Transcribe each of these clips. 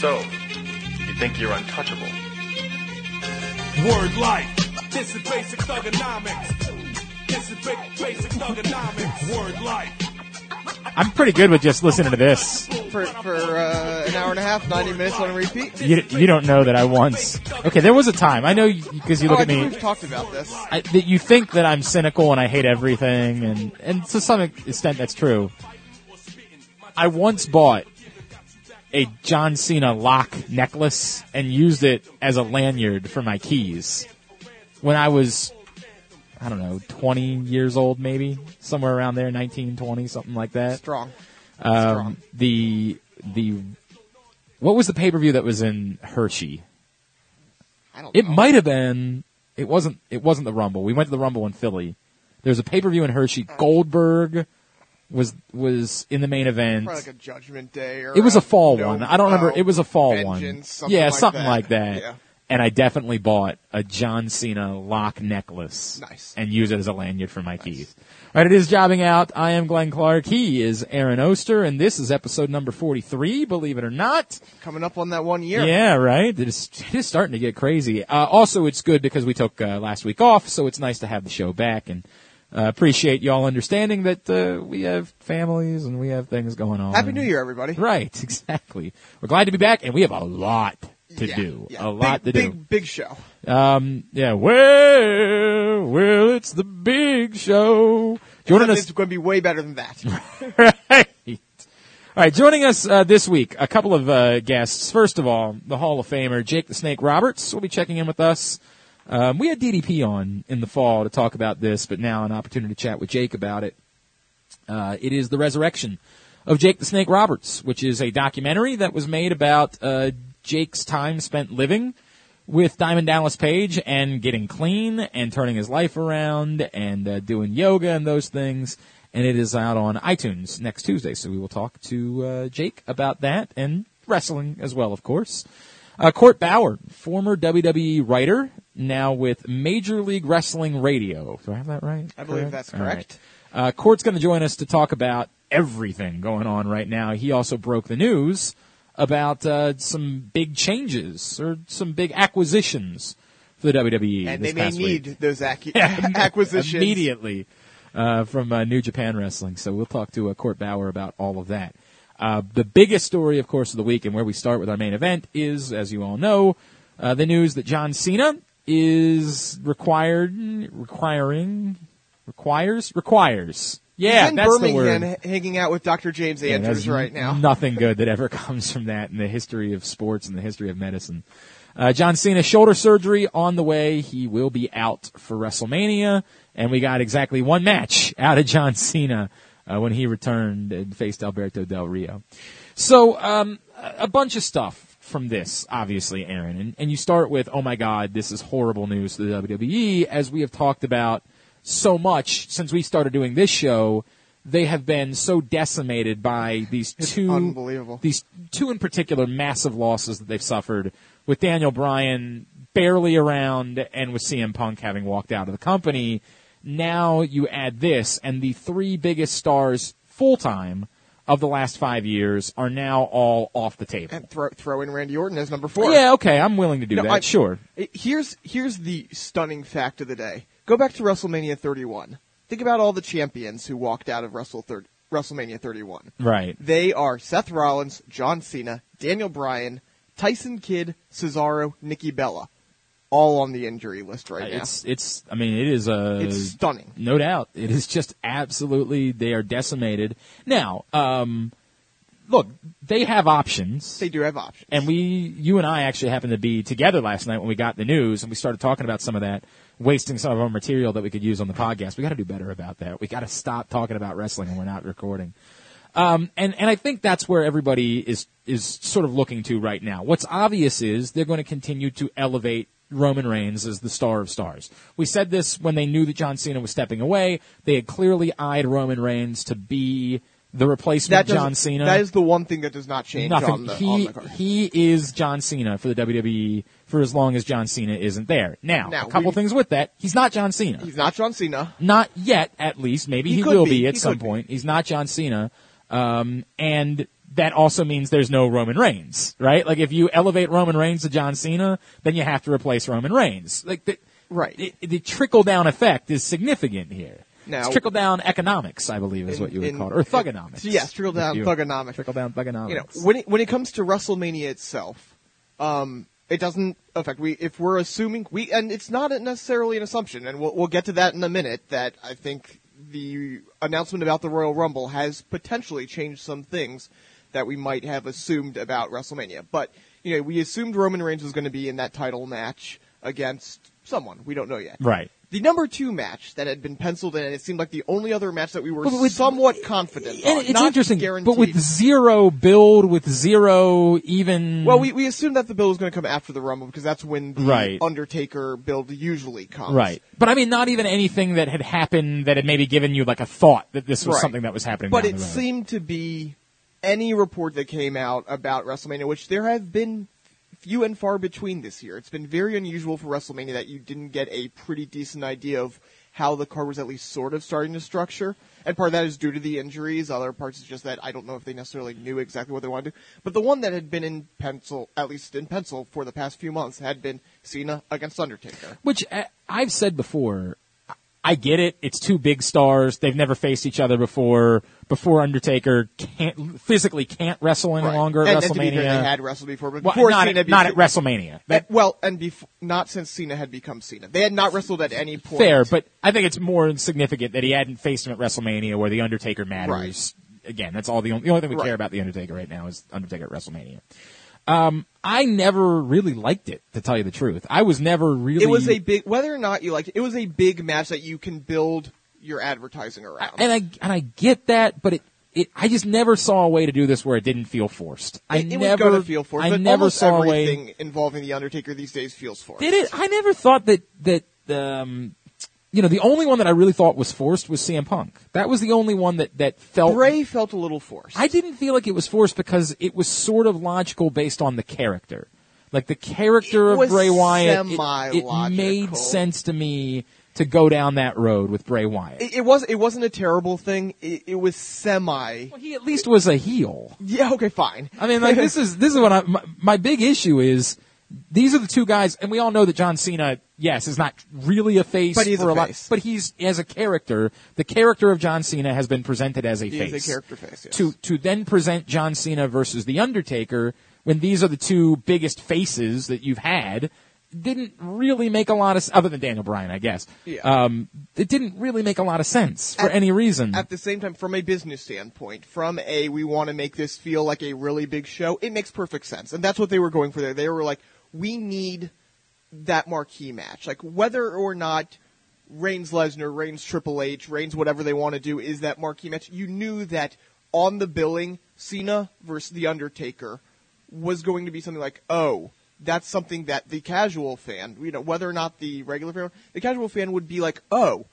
So, you think you're untouchable? Word life. This is basic thugonomics. Word life. I'm pretty good with just listening to this. For an hour and a half, 90 minutes on repeat? You don't know that I once... Okay, there was a time. I know because you look at me... We've talked about this. That you think that I'm cynical and I hate everything, and to some extent that's true. I once bought a John Cena lock necklace and used it as a lanyard for my keys when I was... I don't know, 20 years old maybe, somewhere around there, 19, 20, something like that. Strong. What was the pay-per-view that was in Hershey? I don't know. It might have been, it wasn't the Rumble. We went to the Rumble in Philly. There was a pay-per-view in Hershey. Goldberg was in the main event. Probably like a Judgment Day or... It was a fall one. I don't remember. It was a fall Vengeance, one. Yeah, something like that. Yeah. And I definitely bought a John Cena lock necklace. Nice. And use it as a lanyard for my keys. All right, it is Jobbing Out. I am Glenn Clark. He is Aaron Oster, and this is episode number 43, believe it or not. Coming up on that 1 year. Yeah, right? It is starting to get crazy. Also, it's good because we took last week off, so it's nice to have the show back, and appreciate y'all understanding that we have families and we have things going on. Happy New Year, everybody. Right, exactly. We're glad to be back, and we have a lot to do. Yeah. A lot to do. Big show. Yeah. Well, it's the big show. It's going to be way better than that. Right. All right. Joining us this week, a couple of guests. First of all, the Hall of Famer, Jake the Snake Roberts, will be checking in with us. We had DDP on in the fall to talk about this, but now an opportunity to chat with Jake about it. It is the resurrection of Jake the Snake Roberts, which is a documentary that was made about Jake's time spent living with Diamond Dallas Page and getting clean and turning his life around and doing yoga and those things. And it is out on iTunes next Tuesday. So we will talk to Jake about that and wrestling as well, of course. Court Bauer, former WWE writer, now with Major League Wrestling Radio. Do I have that right? I believe that's correct. All right. Court's going to join us to talk about everything going on right now. He also broke the news about some big changes or some big acquisitions for the WWE. And they may need those acquisitions immediately from New Japan Wrestling. So we'll talk to Court Bauer about all of that. The biggest story, of course, of the week and where we start with our main event is, as you all know, the news that John Cena is requires. Yeah, that's Birmingham, the word. Hanging out with Dr. James Andrews right now. Nothing good that ever comes from that in the history of sports and the history of medicine. John Cena, shoulder surgery on the way. He will be out for WrestleMania. And we got exactly one match out of John Cena when he returned and faced Alberto Del Rio. So a bunch of stuff from this, obviously, Aaron. And you start with, oh, my God, this is horrible news to the WWE, as we have talked about so much since we started doing this show. They have been so decimated by these two in particular massive losses that they've suffered, with Daniel Bryan barely around and with CM Punk having walked out of the company. Now you add this, and the three biggest stars full-time of the last 5 years are now all off the table. And throw in Randy Orton as number 4. Yeah, okay, I'm willing to do that, sure. Here's the stunning fact of the day. Go back to WrestleMania 31. Think about all the champions who walked out of WrestleMania 31. Right. They are Seth Rollins, John Cena, Daniel Bryan, Tyson Kidd, Cesaro, Nikki Bella. All on the injury list right now. It's stunning. No doubt. It is just absolutely, they are decimated. Now, look, they have options. They do have options. And you and I actually happened to be together last night when we got the news, and we started talking about some of that, wasting some of our material that we could use on the podcast. We got to do better about that. We got to stop talking about wrestling when we're not recording. And I think that's where everybody is sort of looking to right now. What's obvious is they're going to continue to elevate Roman Reigns as the star of stars. We said this when they knew that John Cena was stepping away. They had clearly eyed Roman Reigns to be the replacement John Cena. That is the one thing that does not change. Nothing. On the card. He is John Cena for the WWE for as long as John Cena isn't there. Now a couple things with that. He's not John Cena. He's not John Cena. Not yet, at least. Maybe he will be at some point. He's not John Cena. And that also means there's no Roman Reigns, right? Like, if you elevate Roman Reigns to John Cena, then you have to replace Roman Reigns. Like, the trickle-down effect is significant here. Now, it's trickle-down economics, I believe, is what you would call it. Or thugonomics. Yes, trickle-down thugonomics. Trickle-down thugonomics. You know, when it comes to WrestleMania itself, it doesn't affect. If we're assuming, and it's not necessarily an assumption, and we'll get to that in a minute, that I think the announcement about the Royal Rumble has potentially changed some things that we might have assumed about WrestleMania. But, you know, we assumed Roman Reigns was going to be in that title match against someone. We don't know yet. Right. The number 2 match that had been penciled in, and it seemed like the only other match that we were somewhat confident on. It's not interesting, guaranteed. But with zero build, with zero even... Well, we assumed that the build was going to come after the Rumble, because that's when the Undertaker build usually comes. Right. But, I mean, not even anything that had happened that had maybe given you, like, a thought that this was something that was happening. But it seemed to be any report that came out about WrestleMania, which there have been... few and far between this year. It's been very unusual for WrestleMania that you didn't get a pretty decent idea of how the card was at least sort of starting to structure. And part of that is due to the injuries. Other parts is just that I don't know if they necessarily knew exactly what they wanted to do. But the one that had been in pencil, at least in pencil, for the past few months had been Cena against Undertaker. Which I've said before, I get it. It's two big stars. They've never faced each other before. Before Undertaker physically can't wrestle any longer at WrestleMania. And to be fair, they had wrestled before, but not at WrestleMania. Not since Cena had become Cena. They had not wrestled at any point. Fair, but I think it's more significant that he hadn't faced him at WrestleMania, where the Undertaker matters. Right. Again, that's all the only thing we care about the Undertaker right now is Undertaker at WrestleMania. I never really liked it, to tell you the truth. I was never really. It was a big, whether or not you liked it, it was a big match that you can build your advertising around. And I get that, but I just never saw a way to do this where it didn't feel forced. Everything involving the Undertaker these days feels forced. Did it? I never thought that the only one that I really thought was forced was CM Punk. That was the only one that felt... Bray felt a little forced. I didn't feel like it was forced because it was sort of logical based on the character. Like, the character of Bray Wyatt, it made sense to me to go down that road with Bray Wyatt. It wasn't a terrible thing. It was semi. Well, he at least was a heel. Yeah, okay, fine. I mean, like, this is what my big issue is. These are the two guys, and we all know that John Cena, yes, is not really a face, but he's a face. But he's as a character. The character of John Cena has been presented as a face. He's a character face. Yes. To then present John Cena versus The Undertaker when these are the two biggest faces that you've had. Didn't really make a lot of, other than Daniel Bryan, I guess. Yeah. It didn't really make a lot of sense for any reason. At the same time, from a business standpoint, from a we want to make this feel like a really big show, it makes perfect sense. And that's what they were going for there. They were like, we need that marquee match. Like, whether or not Reigns Lesnar, Reigns Triple H, Reigns whatever they want to do is that marquee match, you knew that on the billing, Cena versus The Undertaker was going to be something like, oh, that's something that the casual fan, you know, whether or not the regular fan, the casual fan would be like, oh,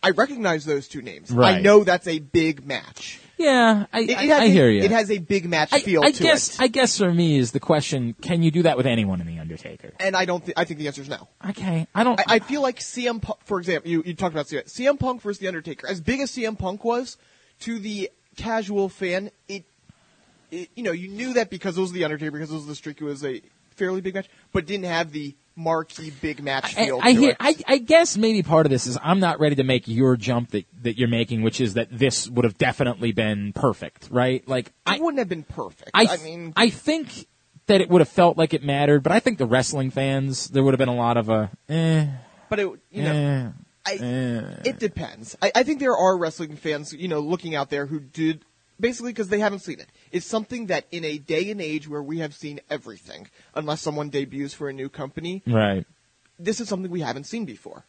I recognize those two names. Right. I know that's a big match. Yeah, I hear you. It has a big match feel to it. I guess for me is the question, can you do that with anyone in The Undertaker? And I don't. I think the answer is no. Okay. I feel like CM Punk, for example, you talked about CM Punk versus The Undertaker. As big as CM Punk was, to the casual fan, it you know, you knew that because it was The Undertaker, because it was the streak, it was a fairly big match, but didn't have the marquee big match feel to it. I guess maybe part of this is I'm not ready to make your jump that you're making, which is that this would have definitely been perfect, right? Like, it wouldn't have been perfect. I think that it would have felt like it mattered, but I think the wrestling fans, there would have been a lot of But it, you know, it depends. I think there are wrestling fans, you know, looking out there who did, basically because they haven't seen it. It's something that in a day and age where we have seen everything, unless someone debuts for a new company, right? This is something we haven't seen before.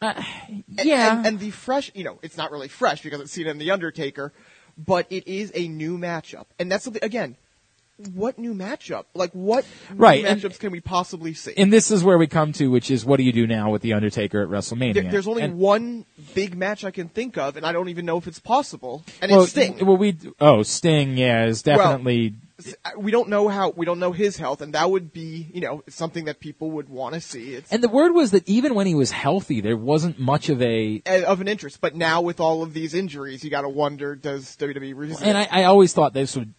And the fresh, you know, it's not really fresh because it's seen in The Undertaker, but it is a new matchup. And that's something, again, what new matchup? Like, what new matchups can we possibly see? And this is where we come to, which is what do you do now with The Undertaker at WrestleMania? There's only one big match I can think of, and I don't even know if it's possible, and it's Sting. Sting, yeah, is definitely We don't know his health, and that would be, you know, something that people would want to see. And the word was that even when he was healthy, there wasn't much of an interest. But now with all of these injuries, you got to wonder, does WWE resist? And I always thought this would,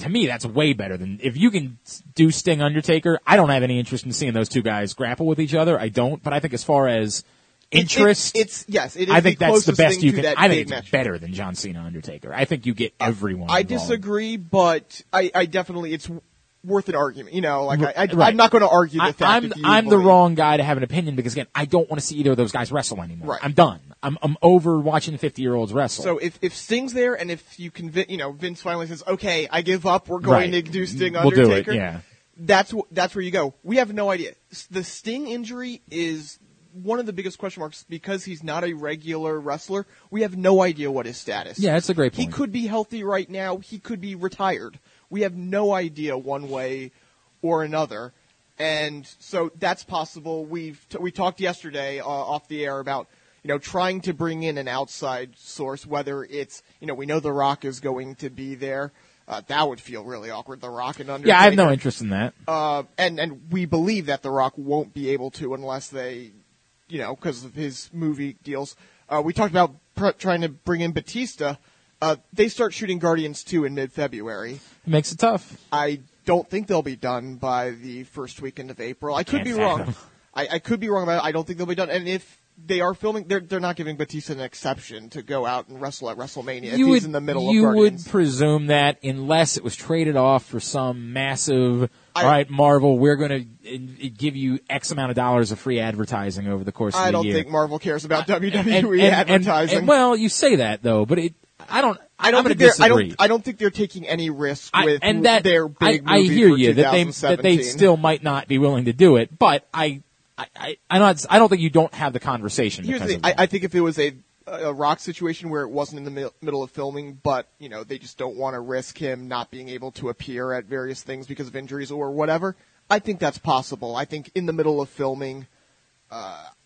to me, that's way better than if you can do Sting Undertaker. I don't have any interest in seeing those two guys grapple with each other. I don't, but I think as far as interest, it is. I think that's the best you can. I think it's better than John Cena Undertaker. I think you get everyone. I disagree, but I definitely, it's worth an argument. You know, like right. I'm not going to argue the fact. I'm the wrong guy to have an opinion because again, I don't want to see either of those guys wrestle anymore. Right. I'm done. I'm over watching 50-year-olds wrestle. So if Sting's there, and if you convince, you know, Vince finally says, "Okay, I give up. We're going to do Sting Undertaker." We'll do it, yeah. That's where you go. We have no idea. The Sting injury is one of the biggest question marks because he's not a regular wrestler. We have no idea what his status. Yeah, that's a great point. He could be healthy right now. He could be retired. We have no idea one way or another. And so that's possible. We talked yesterday off the air about, you know, trying to bring in an outside source, whether it's, you know, we know The Rock is going to be there. That would feel really awkward, The Rock and Undertaker. Yeah, I have no interest in that. And we believe that The Rock won't be able to unless they, you know, because of his movie deals. We talked about trying to bring in Batista. They start shooting Guardians 2 in mid-February. Makes it tough. I don't think they'll be done by the first weekend of April. I could be wrong. I could be wrong about it. I don't think they'll be done. And if they are filming, they're not giving Batista an exception to go out and wrestle at WrestleMania if he's in the middle of Guardians. You would presume that unless it was traded off for some massive... All right, Marvel, we're going to give you X amount of dollars of free advertising over the course of the year. I don't think Marvel cares about WWE advertising. Well, you say that though, but I don't think they're taking any risk with their big movie. I hear for you that they still might not be willing to do it, but I don't think you don't have the conversation. Here's the thing. I think if it was a Rock situation where it wasn't in the middle of filming, but, you know, they just don't want to risk him not being able to appear at various things because of injuries or whatever, I think that's possible. I think in the middle of filming,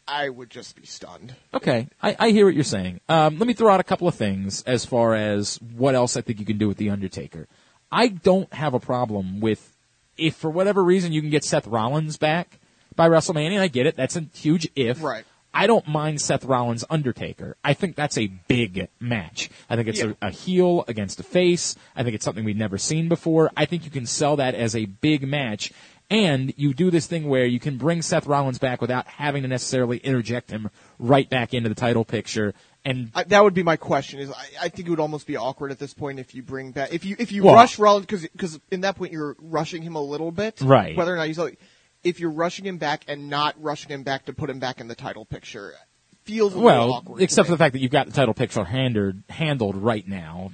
I would just be stunned. Okay. I hear what you're saying. Let me throw out a couple of things as far as what else I think you can do with The Undertaker. I don't have a problem with, if for whatever reason you can get Seth Rollins back by WrestleMania, and I get it, that's a huge if. Right. I don't mind Seth Rollins Undertaker. I think that's a big match. I think it's a heel against a face. I think it's something we've never seen before. I think you can sell that as a big match. And you do this thing where you can bring Seth Rollins back without having to necessarily interject him right back into the title picture. And that would be my question. Is I think it would almost be awkward at this point if you bring back if you rush Rollins, because in that point you're rushing him a little bit, right? Whether or not he's like, if you're rushing him back and not rushing him back to put him back in the title picture, feels a little awkward. Except for the fact that you've got the title picture handled right now,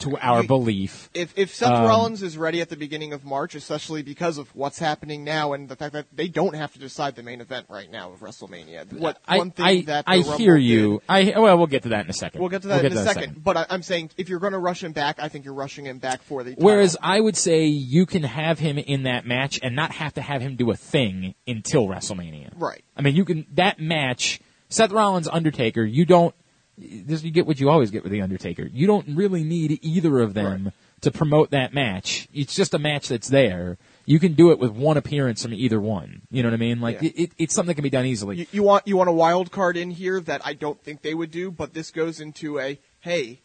to our belief. If Seth Rollins is ready at the beginning of March, especially because of what's happening now and the fact that they don't have to decide the main event right now of WrestleMania. We'll get to that in a second. We'll get to that in a second. But I'm saying if you're going to rush him back, I think you're rushing him back for the title. Whereas I would say you can have him in that match and not have to have him do a thing until WrestleMania. Right. I mean, you can that match, Seth Rollins Undertaker, you don't. This, you get what you always get with The Undertaker. You don't really need either of them to promote that match. It's just a match that's there. You can do it with one appearance from either one. You know what I mean? Like it's something that can be done easily. You want a wild card in here that I don't think they would do, but this goes into a, hey,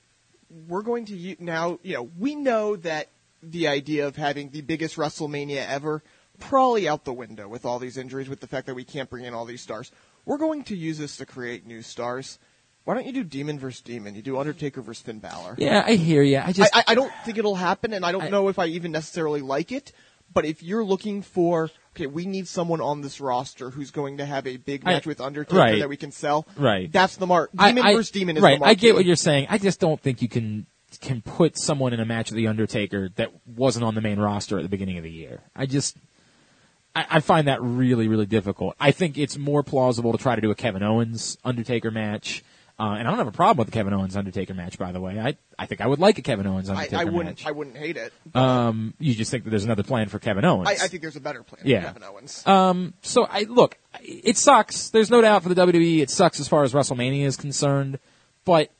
we're going to now, you know, we know that the idea of having the biggest WrestleMania ever probably out the window with all these injuries, with the fact that we can't bring in all these stars. We're going to use this to create new stars. Why don't you do Demon versus Demon? You do Undertaker versus Finn Balor. Yeah, I hear you. I don't think it'll happen, and I don't know if I even necessarily like it. But if you're looking for, okay, we need someone on this roster who's going to have a big match with Undertaker that we can sell. Right. That's the mark. Demon versus Demon is the mark. I get what you're saying. I just don't think you can put someone in a match with The Undertaker that wasn't on the main roster at the beginning of the year. I find that really, really difficult. I think it's more plausible to try to do a Kevin Owens Undertaker match. And I don't have a problem with the Kevin Owens Undertaker match, by the way. I think I would like a Kevin Owens Undertaker match. I wouldn't hate it. You just think that there's another plan for Kevin Owens. I think there's a better plan for Kevin Owens. So it sucks. There's no doubt for the WWE it sucks as far as WrestleMania is concerned. But,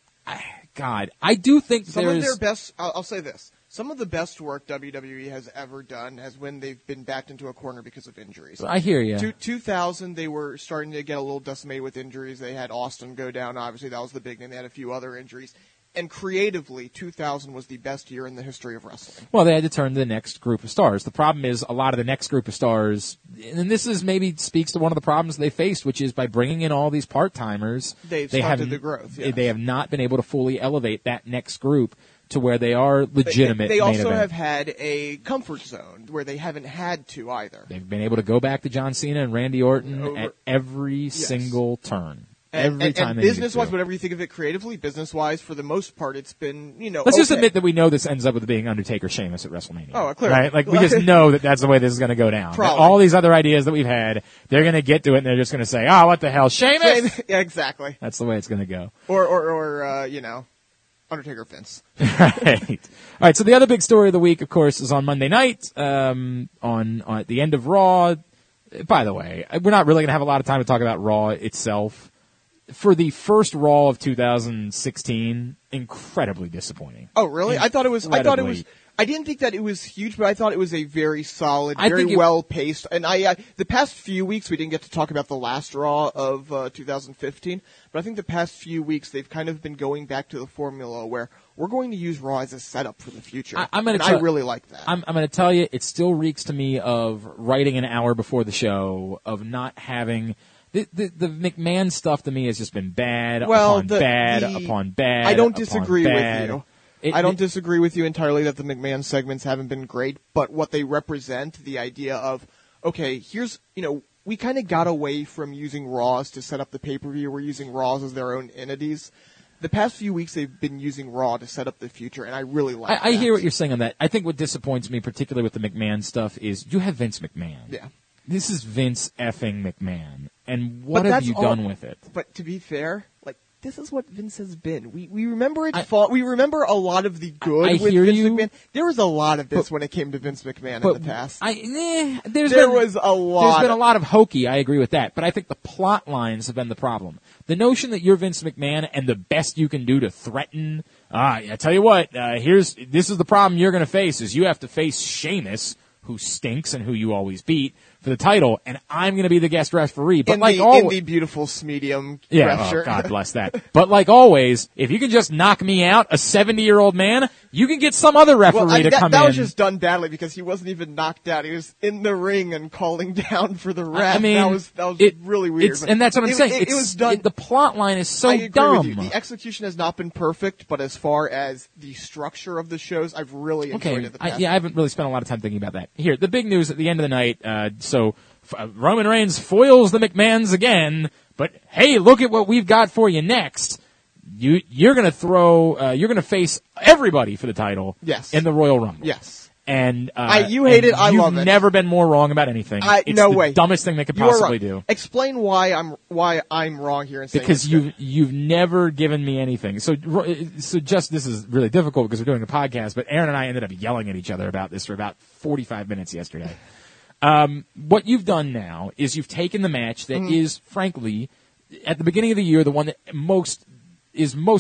God, I do think some of their best – I'll say this. Some of the best work WWE has ever done has when they've been backed into a corner because of injuries. I hear you. 2000, they were starting to get a little decimated with injuries. They had Austin go down, obviously. That was the big thing. They had a few other injuries. And creatively, 2000 was the best year in the history of wrestling. Well, they had to turn to the next group of stars. The problem is a lot of the next group of stars, and this is maybe speaks to one of the problems they faced, which is by bringing in all these part-timers, they have the growth. Yes. They have not been able to fully elevate that next group to where they are legitimate. They also have had a comfort zone where they haven't had to either. They've been able to go back to John Cena and Randy Orton at every single turn. Every time. Business-wise, whatever you think of it creatively, business-wise, for the most part, it's been, Let's just admit that we know this ends up with being Undertaker Sheamus at WrestleMania. Oh, clearly. Right? Like, we just know that that's the way this is going to go down. All these other ideas that we've had, they're going to get to it and they're just going to say, what the hell, Sheamus? Yeah, exactly. That's the way it's going to go. Or Undertaker Vince. Right. All right. So the other big story of the week, of course, is on Monday night, on at the end of Raw. By the way, we're not really going to have a lot of time to talk about Raw itself. For the first Raw of 2016, incredibly disappointing. Oh, really? I thought it was. I didn't think that it was huge, but I thought it was a very solid, very well-paced. And the past few weeks, we didn't get to talk about the last Raw of 2015, but I think the past few weeks, they've kind of been going back to the formula where we're going to use Raw as a setup for the future. I really like that. I'm going to tell you, it still reeks to me of writing an hour before the show, of not having... The McMahon stuff to me has just been bad upon bad. I don't disagree with you entirely that the McMahon segments haven't been great, but what they represent, the idea of, okay, here's, we kind of got away from using Raws to set up the pay-per-view. We're using Raws as their own entities. The past few weeks, they've been using Raw to set up the future, and I really like that. I hear what you're saying on that. I think what disappoints me, particularly with the McMahon stuff, is you have Vince McMahon. Yeah. This is Vince effing McMahon. And what have you done with it? But to be fair, this is what Vince has been. We remember its fault. We remember a lot of the good with Vince McMahon. There was a lot of this when it came to Vince McMahon in the past. There was a lot. There's been a lot of hokey. I agree with that. But I think the plot lines have been the problem. The notion that you're Vince McMahon and the best you can do to threaten. I tell you what. This is the problem you're going to face is you have to face Sheamus, who stinks and who you always beat for the title, and I'm going to be the guest referee. But in the beautiful medium pressure. Oh, God bless that. But like always, if you can just knock me out, a 70-year-old man, you can get some other referee to come in. That was just done badly because he wasn't even knocked out. He was in the ring and calling down for the ref. That was really weird. And that's what I'm saying. It was done. The plot line is so dumb. I agree with you. The execution has not been perfect, but as far as the structure of the shows, I've really enjoyed it. I haven't really spent a lot of time thinking about that. Here, the big news at the end of the night. So Roman Reigns foils the McMahons again, but hey, look at what we've got for you next. You're going to face everybody for the title. Yes. In the Royal Rumble. Yes. And, you hate it. I love it. You've never been more wrong about anything. It's the dumbest thing they could possibly do. Explain why I'm wrong here. Because you've never given me anything. So just, this is really difficult because we're doing a podcast, but Aaron and I ended up yelling at each other about this for about 45 minutes yesterday. What you've done now is you've taken the match that is, frankly, at the beginning of the year, the one that most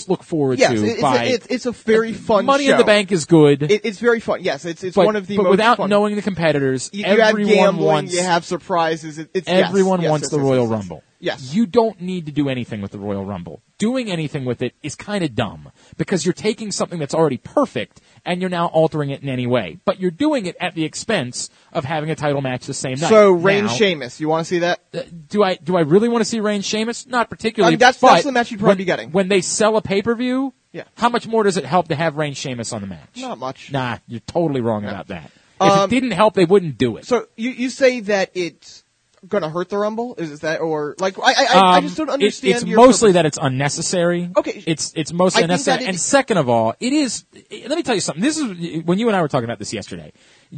looked forward to. It's a very fun Money show. In the Bank is good. It's very fun. Yes, it's one of the most without fun. Knowing the competitors, everyone have gambling, wants... You have surprises. Everyone wants the Royal Rumble. Yes. You don't need to do anything with the Royal Rumble. Doing anything with it is kind of dumb because you're taking something that's already perfect and you're now altering it in any way. But you're doing it at the expense of having a title match the same night. So Reigns Sheamus, you want to see that? Do I really want to see Reigns Sheamus? Not particularly. That's the match you'd probably be getting. When they sell a pay-per-view, how much more does it help to have Reigns Sheamus on the match? Not much. Nah, you're totally wrong about that. If it didn't help, they wouldn't do it. So you say that it's... going to hurt the Rumble? Is that or like I just don't understand. It's mostly that it's unnecessary. Okay, it's mostly unnecessary. And second of all, it is. Let me tell you something. This is when you and I were talking about this yesterday.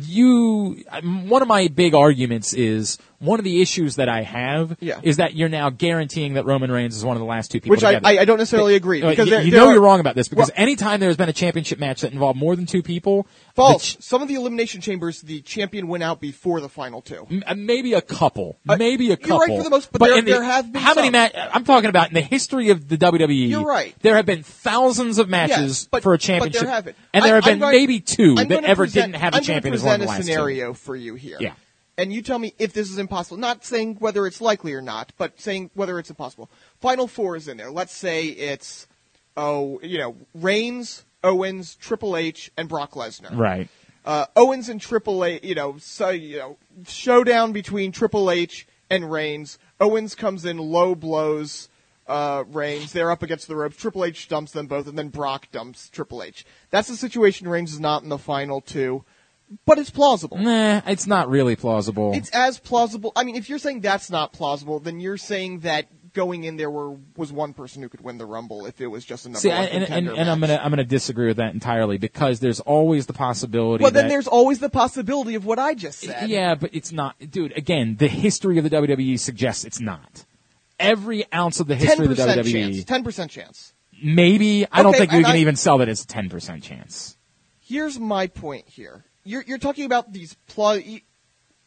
one of my big arguments is, one of the issues that I have is that you're now guaranteeing that Roman Reigns is one of the last two people together. Which I don't necessarily agree. Because you're wrong about this, because anytime there's been a championship match that involved more than two people... False. Some of the Elimination Chambers, the champion went out before the final two. Maybe a couple. Maybe a couple. You're right for the most, but there have been many matches... I'm talking about in the history of the WWE... You're right. There have been thousands of matches for a championship. But there haven't. And there have been maybe two that ever didn't have a champion as one of the last two. I'm going to present a scenario for you here. Yeah. And you tell me if this is impossible. Not saying whether it's likely or not, but saying whether it's impossible. Final four is in there. Let's say it's, Reigns, Owens, Triple H, and Brock Lesnar. Right. Owens and Triple H, showdown between Triple H and Reigns. Owens comes in, low blows Reigns. They're up against the ropes. Triple H dumps them both, and then Brock dumps Triple H. That's the situation. Reigns is not in the final two. But it's plausible. Nah, it's not really plausible. It's as plausible. I mean, if you're saying that's not plausible, then you're saying that going in there was one person who could win the Rumble if it was just another contender. And I'm gonna disagree with that entirely, because there's always the possibility. Well, then there's always the possibility of what I just said. Yeah, but it's not, dude. Again, the history of the WWE suggests it's not. Every ounce of the history of the WWE. 10% chance. Maybe I don't think you can even sell that as a 10% chance. Here's my point here. You're talking about the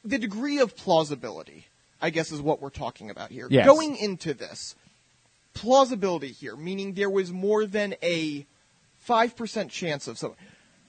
degree of plausibility, I guess, is what we're talking about here. Yes. Going into this, plausibility here, meaning there was more than a 5% chance of something.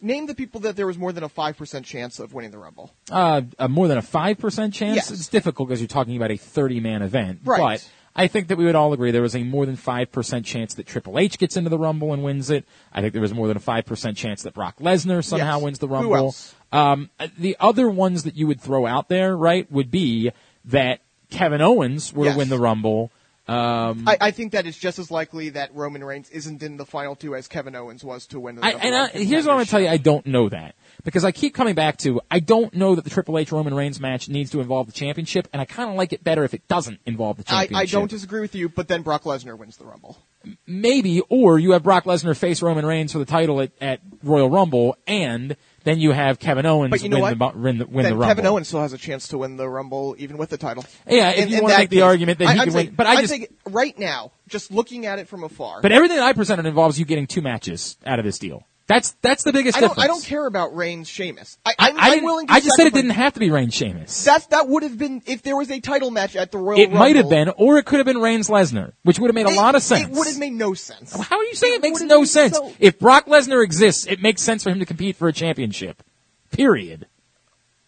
Name the people that there was more than a 5% chance of winning the Rumble. More than a 5% chance? Yes. It's difficult because you're talking about a 30-man event. Right. But I think that we would all agree there was a more than 5% chance that Triple H gets into the Rumble and wins it. I think there was more than a 5% chance that Brock Lesnar somehow wins the Rumble. Who else? The other ones that you would throw out there, right, would be that Kevin Owens were to win the Rumble. I think that it's just as likely that Roman Reigns isn't in the final two as Kevin Owens was to win the Rumble. Here's what I'm going to tell you. I don't know that. Because I keep coming back to, I don't know that the Triple H Roman Reigns match needs to involve the championship, and I kind of like it better if it doesn't involve the championship. I don't disagree with you, but then Brock Lesnar wins the Rumble. Maybe, or you have Brock Lesnar face Roman Reigns for the title at Royal Rumble, and then you have Kevin Owens win the Rumble. Kevin Owens still has a chance to win the Rumble, even with the title. Yeah, if you want to make the argument that he can win. But I'm saying right now, just looking at it from afar. But everything that I presented involves you getting two matches out of this deal. That's the biggest difference. I don't care about Reigns Sheamus. I'm willing to. I just said it didn't have to be Reigns Sheamus. That would have been if there was a title match at the Royal Rumble. It might have been, or it could have been Reigns Lesnar, which would have made a lot of sense. It would have made no sense. How are you saying it makes no sense? So... If Brock Lesnar exists, it makes sense for him to compete for a championship. Period.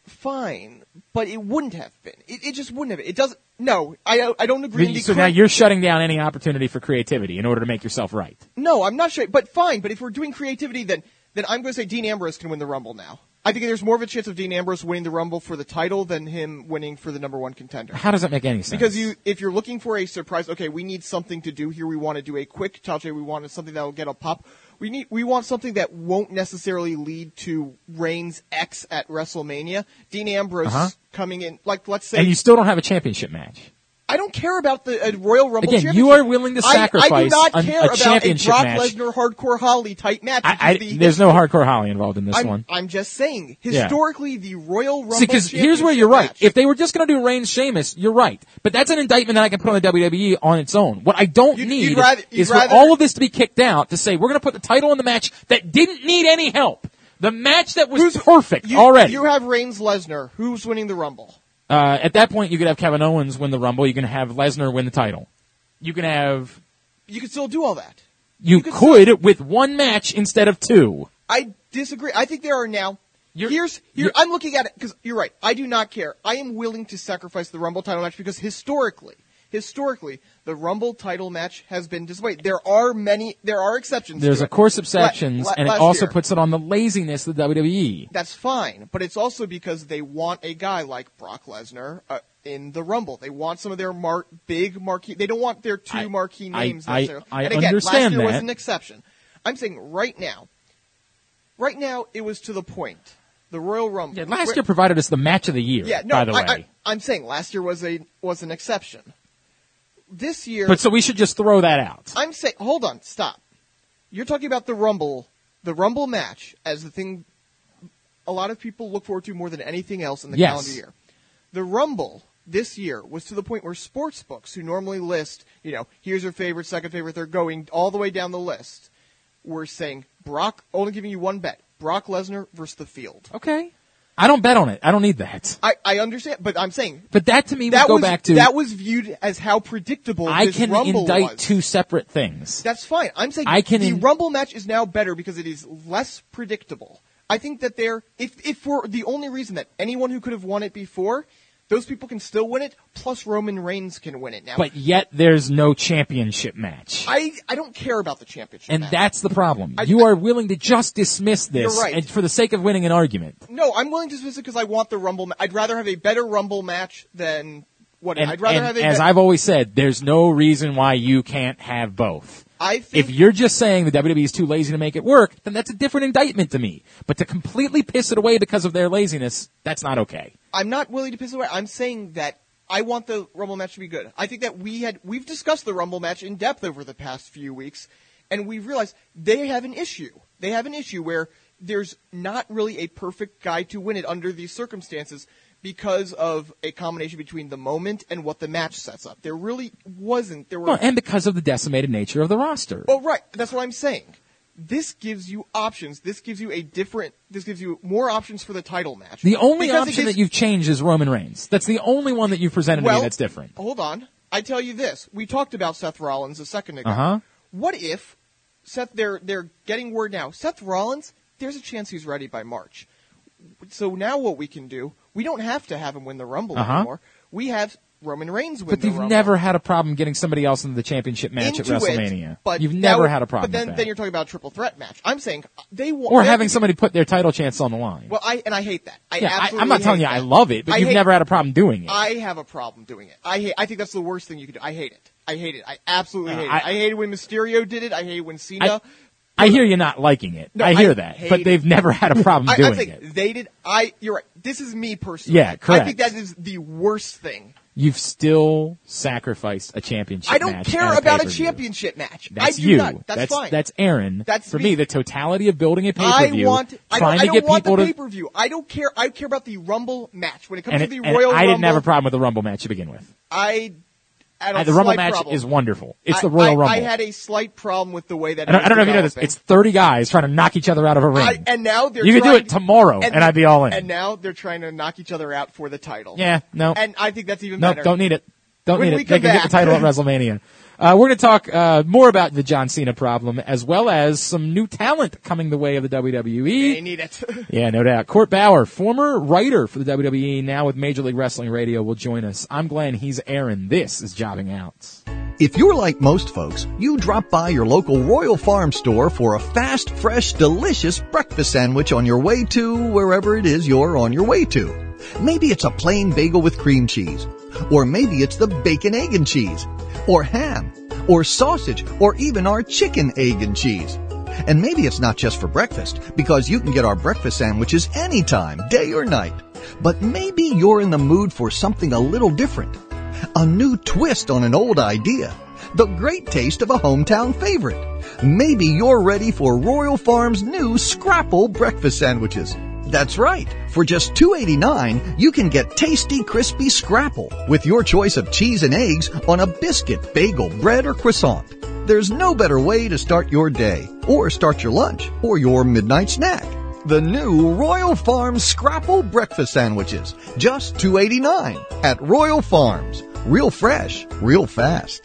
Fine, but it wouldn't have been. It just wouldn't have. It doesn't. No, I don't agree. So now you're shutting down any opportunity for creativity in order to make yourself right. No, I'm not sure. But fine. But if we're doing creativity, then I'm going to say Dean Ambrose can win the Rumble now. I think there's more of a chance of Dean Ambrose winning the Rumble for the title than him winning for the number one contender. How does that make any sense? Because if you're looking for a surprise, okay, we need something to do here. We want to do a quick touch. We want something that will get a pop. We want something that won't necessarily lead to Reigns X at WrestleMania. Dean Ambrose coming in, like, let's say... And you still don't have a championship match. I don't care about the Royal Rumble championship. Again, you are willing to sacrifice a championship match. I do not care about a Brock Lesnar Hardcore Holly type match. There's no Hardcore Holly involved in this one. I'm just saying, historically, the Royal Rumble championship match. See, because here's where you're right. If they were just going to do Reigns Sheamus, you're right. But that's an indictment that I can put on the WWE on its own. What I don't need is for all of this to be kicked out to say, we're going to put the title in the match that didn't need any help. The match that was perfect already. You have Reigns Lesnar. Who's winning the Rumble? At that point, you could have Kevin Owens win the Rumble. You can have Lesnar win the title. You could still do all that. You could with one match instead of two. I disagree. I think there are now. I'm looking at it because you're right. I do not care. I am willing to sacrifice the Rumble title match because historically, the Rumble title match has been displayed. There are exceptions. There's of course exceptions, and it also puts it on the laziness of the WWE. That's fine, but it's also because they want a guy like Brock Lesnar in the Rumble. They want some of their big marquee. They don't want their two marquee names necessarily. And again, understand last year was an exception. I'm saying right now it was to the point. The Royal Rumble. Yeah, last year provided us the match of the year. Yeah, no, by the way, I'm saying last year was an exception. This year... But so we should just throw that out. I'm saying... Hold on. Stop. You're talking about the Rumble match as the thing a lot of people look forward to more than anything else in the calendar year. The Rumble this year was to the point where sports books, who normally list, you know, here's your favorite, second favorite, they're going all the way down the list, were saying Brock, only giving you one bet, Brock Lesnar versus The Field. Okay. I don't bet on it. I don't need that. I understand, but I'm saying. But that to me would go back to. That was viewed as how predictable this Rumble was. I can indict two separate things. That's fine. I'm saying the Rumble match is now better because it is less predictable. I think that they're, if for the only reason that anyone who could have won it before, those people can still win it, plus Roman Reigns can win it now. But yet there's no championship match. I don't care about the championship match. And that's the problem. You are willing to just dismiss this and for the sake of winning an argument. No, I'm willing to dismiss it because I want the Rumble match. I'd rather have a better Rumble match than what I'd rather have a. As I've always said, there's no reason why you can't have both. I think if you're just saying the WWE is too lazy to make it work, then that's a different indictment to me. But to completely piss it away because of their laziness, that's not okay. I'm not willing to piss it away. I'm saying that I want the Rumble match to be good. I think that we've discussed the Rumble match in depth over the past few weeks, and we've realized they have an issue. They have an issue where there's not really a perfect guy to win it under these circumstances because of a combination between the moment and what the match sets up. There really wasn't. And because of the decimated nature of the roster. Oh, right. That's what I'm saying. This gives you options. This gives you more options for the title match. The only option that you've changed is Roman Reigns. That's the only one that you've presented to me that's different. Hold on. I tell you this. We talked about Seth Rollins a second ago. Uh-huh. What if they're getting word now. Seth Rollins, there's a chance he's ready by March. So now what we can do, we don't have to have him win the Rumble anymore. We have Roman Reigns win the Rumble. But you've never had a problem getting somebody else into the championship match at WrestleMania. But you've never had a problem with that. But then you're talking about a triple threat match. I'm saying they want... Or having somebody put their title chance on the line. Well, I hate that. I'm not telling you I love it, but you've never had a problem doing it. I have a problem doing it. I think that's the worst thing you could do. I hate it. I hate it. I absolutely hate it. I hated when Mysterio did it. I hated when Cena... I hear you not liking it. No, I hear that. But they've never had a problem doing it. They did. You're right. This is me personally. Yeah, correct. I think that is the worst thing. You've still sacrificed a championship match. I don't care about a championship match. That's you. That's fine. That's Aaron. That's for me. The totality of building a pay-per-view. I don't want the pay-per-view. I don't care. I care about the Rumble match. When it comes to the Royal Rumble. I didn't have a problem with the Rumble match to begin with. The Rumble match is wonderful. It's the Royal Rumble. I had a slight problem with the way that I don't know if you know this. It's 30 guys trying to knock each other out of a ring. And now they're you could do it tomorrow, and I'd be all in. And now they're trying to knock each other out for the title. Yeah, no. And I think that's even better. No, don't need it. They can get the title at WrestleMania. We're going to talk more about the John Cena problem, as well as some new talent coming the way of the WWE. They need it. Yeah, no doubt. Court Bauer, former writer for the WWE, now with Major League Wrestling Radio, will join us. I'm Glenn. He's Aaron. This is Jobbing Out. If you're like most folks, you drop by your local Royal Farm store for a fast, fresh, delicious breakfast sandwich on your way to wherever it is you're on your way to. Maybe it's a plain bagel with cream cheese. Or maybe it's the bacon, egg, and cheese, or ham, or sausage, or even our chicken, egg, and cheese. And maybe it's not just for breakfast, because you can get our breakfast sandwiches anytime, day or night. But maybe you're in the mood for something a little different. A new twist on an old idea. The great taste of a hometown favorite. Maybe you're ready for Royal Farm's new Scrapple breakfast sandwiches. That's right. For just $2.89, you can get tasty, crispy Scrapple with your choice of cheese and eggs on a biscuit, bagel, bread, or croissant. There's no better way to start your day or start your lunch or your midnight snack. The new Royal Farms Scrapple breakfast sandwiches. Just $2.89 at Royal Farms. Real fresh, real fast.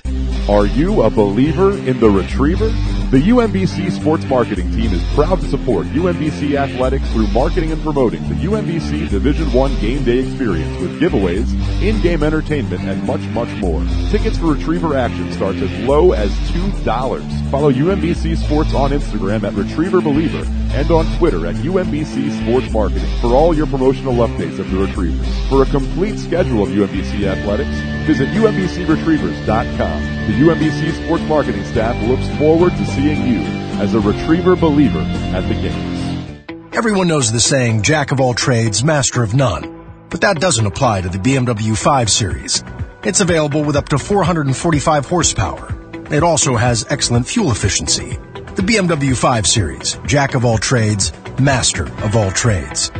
Are you a believer in the Retriever? The UMBC sports marketing team is proud to support UMBC athletics through marketing and promoting the UMBC Division I game day experience with giveaways, in-game entertainment, and much, much more. Tickets for Retriever action start as low as $2. Follow UMBC Sports on Instagram at Retriever Believer and on Twitter at UMBC Sports Marketing for all your promotional updates of the Retrievers. For a complete schedule of UMBC athletics, visit UMBCRetrievers.com. The UMBC Sports Marketing staff looks forward to seeing you as a Retriever Believer at the games. Everyone knows the saying, jack of all trades, master of none. But that doesn't apply to the BMW 5 Series. It's available with up to 445 horsepower. It also has excellent fuel efficiency. The BMW 5 Series, jack of all trades, master of all trades.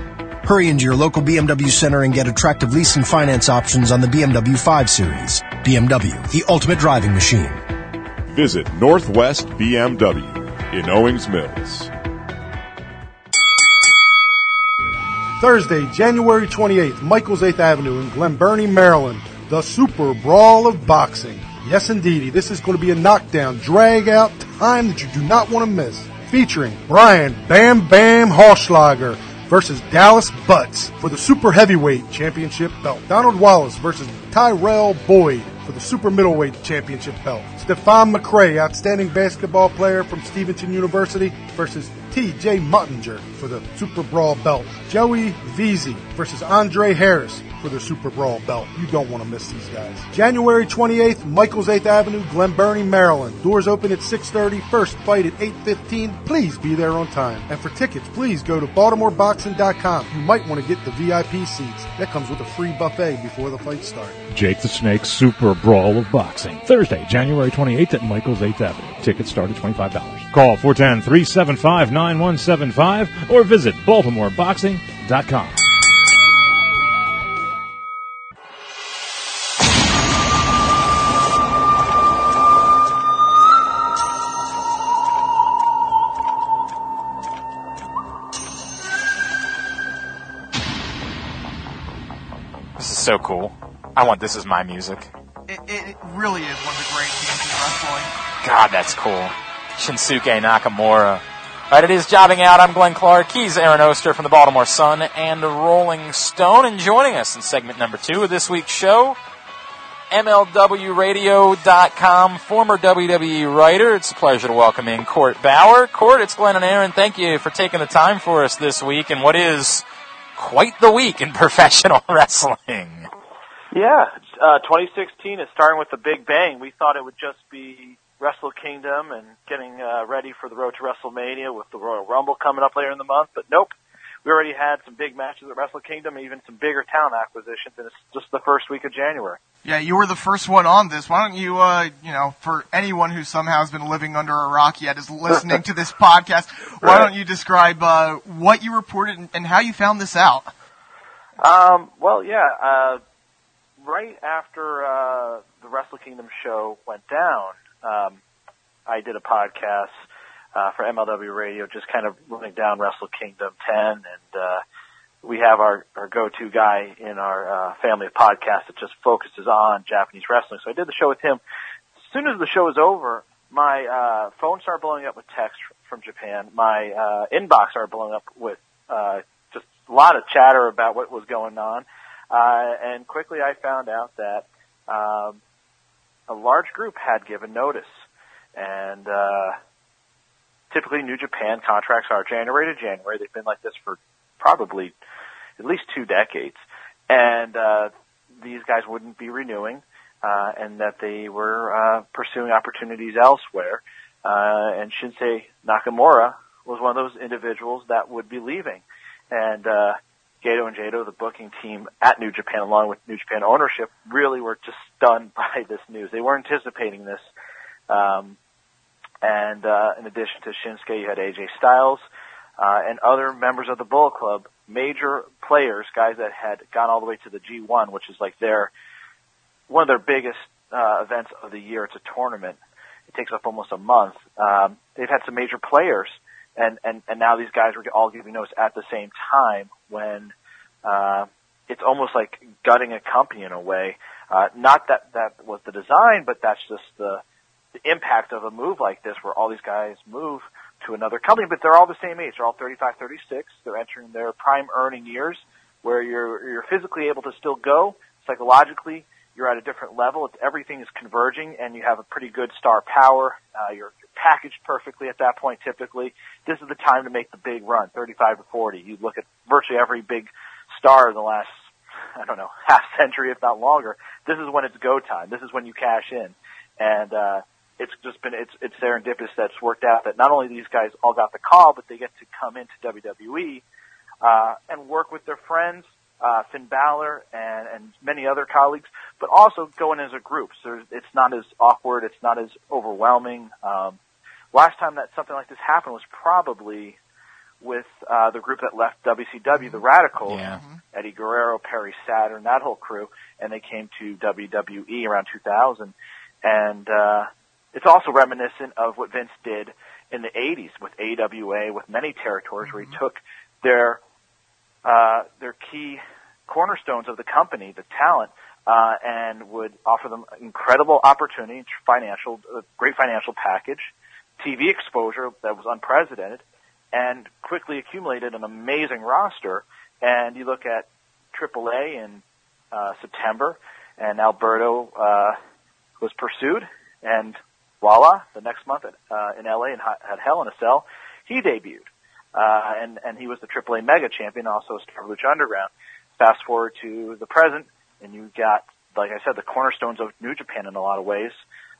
Hurry into your local BMW center and get attractive lease and finance options on the BMW 5 Series. BMW, the ultimate driving machine. Visit Northwest BMW in Owings Mills. Thursday, January 28th, Michaels 8th Avenue in Glen Burnie, Maryland. The Super Brawl of Boxing. Yes, indeedy. This is going to be a knockdown, drag-out time that you do not want to miss. Featuring Brian Bam Bam Hauschlager versus Dallas Butts for the Super Heavyweight Championship belt. Donald Wallace versus Tyrell Boyd for the Super Middleweight Championship belt. Stephon McCray, outstanding basketball player from Stevenson University, versus T.J. Muttinger for the Super Brawl belt. Joey Veazey versus Andre Harris for the Super Brawl belt. You don't want to miss these guys. January 28th, Michaels 8th Avenue, Glen Burnie, Maryland. Doors open at 6:30, first fight at 8:15. Please be there on time. And for tickets, please go to BaltimoreBoxing.com. You might want to get the VIP seats. That comes with a free buffet before the fight starts. Jake the Snake's Super Brawl of Boxing. Thursday, January 28th at Michaels 8th Avenue. Tickets start at $25. Call 410-375-9175 or visit BaltimoreBoxing.com. This is so cool. I want This Is My Music. It really is one of the great games in wrestling. God, that's cool. Shinsuke Nakamura. All right, it is Jobbing Out. I'm Glenn Clark. He's Aaron Oster from the Baltimore Sun and Rolling Stone. And joining us in segment number 2 of this week's show, MLWradio.com, former WWE writer. It's a pleasure to welcome in Court Bauer. Court, it's Glenn and Aaron. Thank you for taking the time for us this week and what is quite the week in professional wrestling. Yeah, 2016 is starting with the big bang. We thought it would just be Wrestle Kingdom and getting ready for the road to WrestleMania with the Royal Rumble coming up later in the month, but nope. We already had some big matches at Wrestle Kingdom and even some bigger talent acquisitions, and it's just the first week of January. Yeah, you were the first one on this. Why don't you, for anyone who somehow has been living under a rock yet is listening to this podcast, why don't you describe what you reported and how you found this out? Right after the Wrestle Kingdom show went down, I did a podcast for MLW Radio, just kind of running down Wrestle Kingdom 10, and we have our go-to guy in our family of podcasts that just focuses on Japanese wrestling. So I did the show with him. As soon as the show was over, my phone started blowing up with texts from Japan. My inbox started blowing up with just a lot of chatter about what was going on, and quickly I found out that a large group had given notice, and typically New Japan contracts are January to January. They've been like this for probably at least 2 decades, and these guys wouldn't be renewing, and that they were pursuing opportunities elsewhere, and Shinsuke Nakamura was one of those individuals that would be leaving, and Grado, the booking team at New Japan, along with New Japan ownership, really were just stunned by this news. They weren't anticipating this. In addition to Shinsuke, you had AJ Styles and other members of the Bullet Club, major players, guys that had gone all the way to the G1, which is like one of their biggest events of the year. It's a tournament. It takes up almost a month. They've had some major players, and now these guys were all giving notice at the same time when it's almost like gutting a company in a way. Not that that was the design, but that's just the impact of a move like this where all these guys move to another company, but they're all the same age. They're all 35, 36. They're entering their prime earning years where you're physically able to still go. Psychologically, you're at a different level. Everything is converging, and you have a pretty good star power. You're packaged perfectly at that point typically. This is the time to make the big run, 35 to 40. You look at virtually every big star in the last, half century, if not longer. This is when it's go time. This is when you cash in. And it's just been, it's serendipitous that's worked out that not only these guys all got the call, but they get to come into WWE, and work with their friends, Finn Balor and many other colleagues, but also going as a group. So it's not as awkward. It's not as overwhelming. Last time that something like this happened was probably with the group that left WCW, the Radicals, Eddie Guerrero, Perry Saturn, that whole crew, and they came to WWE around 2000. And it's also reminiscent of what Vince did in the 80s with AWA, with many territories, where he took their key cornerstones of the company, the talent, and would offer them incredible opportunity, great financial package, TV exposure that was unprecedented, and quickly accumulated an amazing roster. And you look at AAA in September, and Alberto was pursued, and voila, the next month in LA and at Hell in a Cell, he debuted. And he was the AAA Mega Champion, also Star Lucha Underground. Fast forward to the present, and you got, like I said, the cornerstones of New Japan in a lot of ways.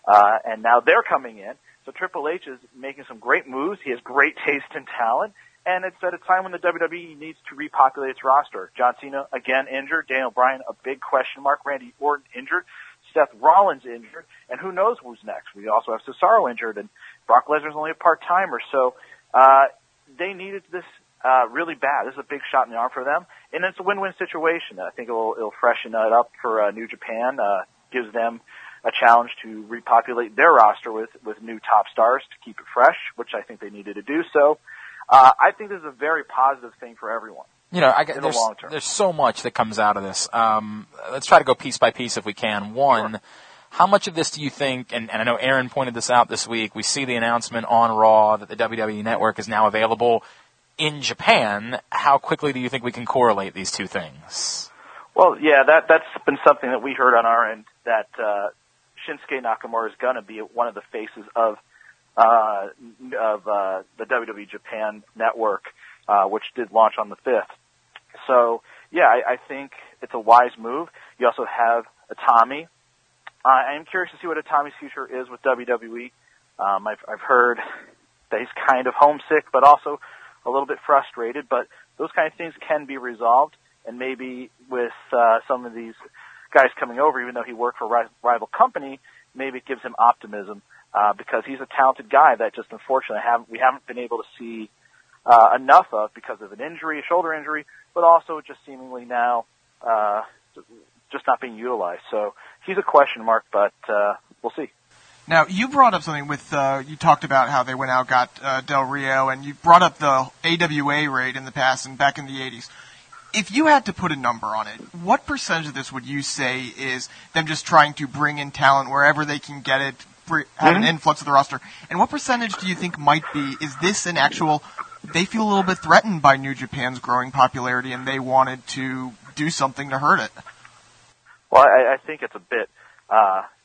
And now they're coming in. So Triple H is making some great moves. He has great taste and talent. And it's at a time when the WWE needs to repopulate its roster. John Cena, again, injured. Daniel Bryan, a big question mark. Randy Orton, injured. Seth Rollins, injured. And who knows who's next? We also have Cesaro injured, and Brock Lesnar's only a part-timer. So they needed this really bad. This is a big shot in the arm for them. And it's a win-win situation. I think it'll freshen it up for New Japan, gives them a challenge to repopulate their roster with new top stars to keep it fresh, which I think they needed to do so. I think this is a very positive thing for everyone. You know, in the long term. There's so much that comes out of this. Let's try to go piece by piece if we can. One, sure. How much of this do you think, and I know Aaron pointed this out this week, we see the announcement on Raw that the WWE Network is now available in Japan. How quickly do you think we can correlate these two things? Well, yeah, that's been something that we heard on our end, that Shinsuke Nakamura is going to be one of the faces of the WWE Japan Network, which did launch on the 5th. So, yeah, I think it's a wise move. You also have Itami. I am curious to see what Itami's future is with WWE. I've heard that he's kind of homesick, but also a little bit frustrated. But those kind of things can be resolved, and maybe with some of these guys coming over, even though he worked for a rival company, maybe it gives him optimism. Because he's a talented guy that just unfortunately we haven't been able to see enough of because of an injury, a shoulder injury, but also just seemingly now just not being utilized. So he's a question mark, but we'll see. Now, you brought up something with you talked about how they went out, got Del Rio, and you brought up the AWA raid in the past and back in the 80s. If you had to put a number on it, what percentage of this would you say is them just trying to bring in talent wherever they can get it, have an influx of the roster, and what percentage do you think might be, is this an actual, they feel a little bit threatened by New Japan's growing popularity and they wanted to do something to hurt it? Well, I think it's a bit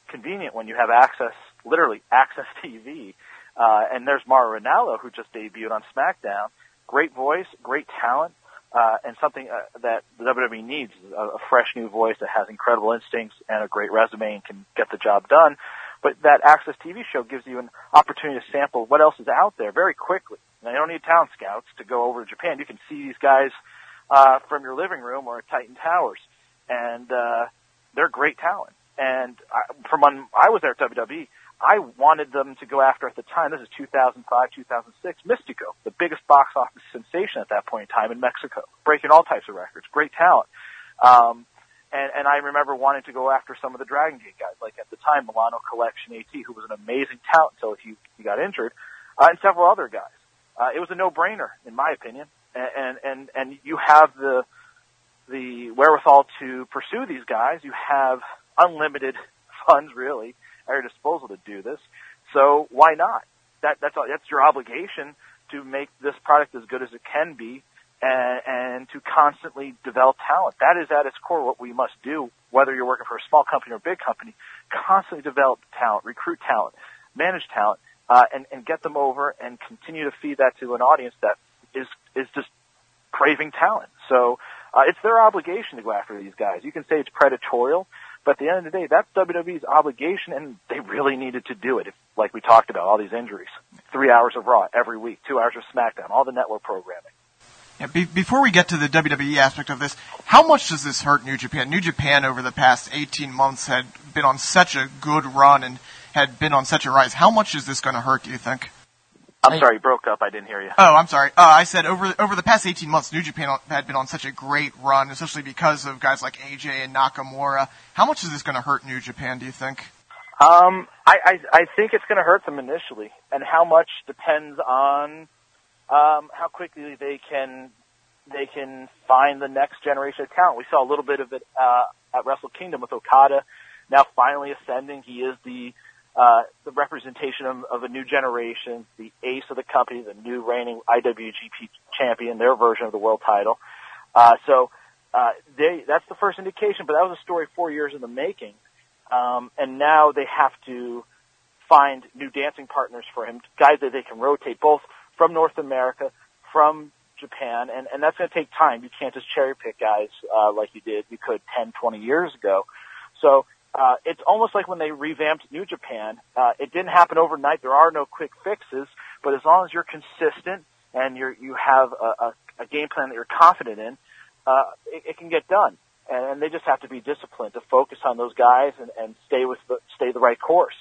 convenient when you have access, literally access TV, and there's Mauro Ranallo, who just debuted on SmackDown, great voice, great talent, and something that the WWE needs, a fresh new voice that has incredible instincts and a great resume and can get the job done. But that Access TV show gives you an opportunity to sample what else is out there very quickly. Now, you don't need talent scouts to go over to Japan. You can see these guys from your living room or at Titan Towers, and they're great talent. And from when I was there at WWE, I wanted them to go after at the time, this is 2005, 2006, Mystico, the biggest box office sensation at that point in time in Mexico, breaking all types of records, great talent. And I remember wanting to go after some of the Dragon Gate guys, like at the time, Milano Collection AT, who was an amazing talent until he got injured, and several other guys. It was a no-brainer, in my opinion. And you have the wherewithal to pursue these guys. You have unlimited funds, really, at your disposal to do this. So why not? That's your obligation to make this product as good as it can be, and to constantly develop talent. That is at its core what we must do, whether you're working for a small company or a big company. Constantly develop talent, recruit talent, manage talent, and get them over and continue to feed that to an audience that is just craving talent. So it's their obligation to go after these guys. You can say it's predatorial, but at the end of the day, that's WWE's obligation, and they really needed to do it, if, like we talked about, all these injuries. 3 hours of Raw every week, 2 hours of SmackDown, all the network programming. Yeah, before we get to the WWE aspect of this, how much does this hurt New Japan? New Japan over the past 18 months had been on such a good run and had been on such a rise. How much is this going to hurt, do you think? I'm sorry, you broke up. I didn't hear you. Oh, I'm sorry. I said over the past 18 months, New Japan had been on such a great run, especially because of guys like AJ and Nakamura. How much is this going to hurt New Japan, do you think? I think it's going to hurt them initially, and how much depends on how quickly they can find the next generation of talent. We saw a little bit of it at Wrestle Kingdom with Okada now finally ascending. He is the representation of a new generation, the ace of the company, the new reigning IWGP champion, their version of the world title. That's the first indication, but that was a story 4 years in the making. And now they have to find new dancing partners for him, guys that they can rotate both from North America, from Japan, and that's going to take time. You can't just cherry pick guys like you could 10, 20 years ago. So it's almost like when they revamped New Japan. It didn't happen overnight. There are no quick fixes, but as long as you're consistent and you have a game plan that you're confident in, it can get done. And they just have to be disciplined to focus on those guys and stay the right course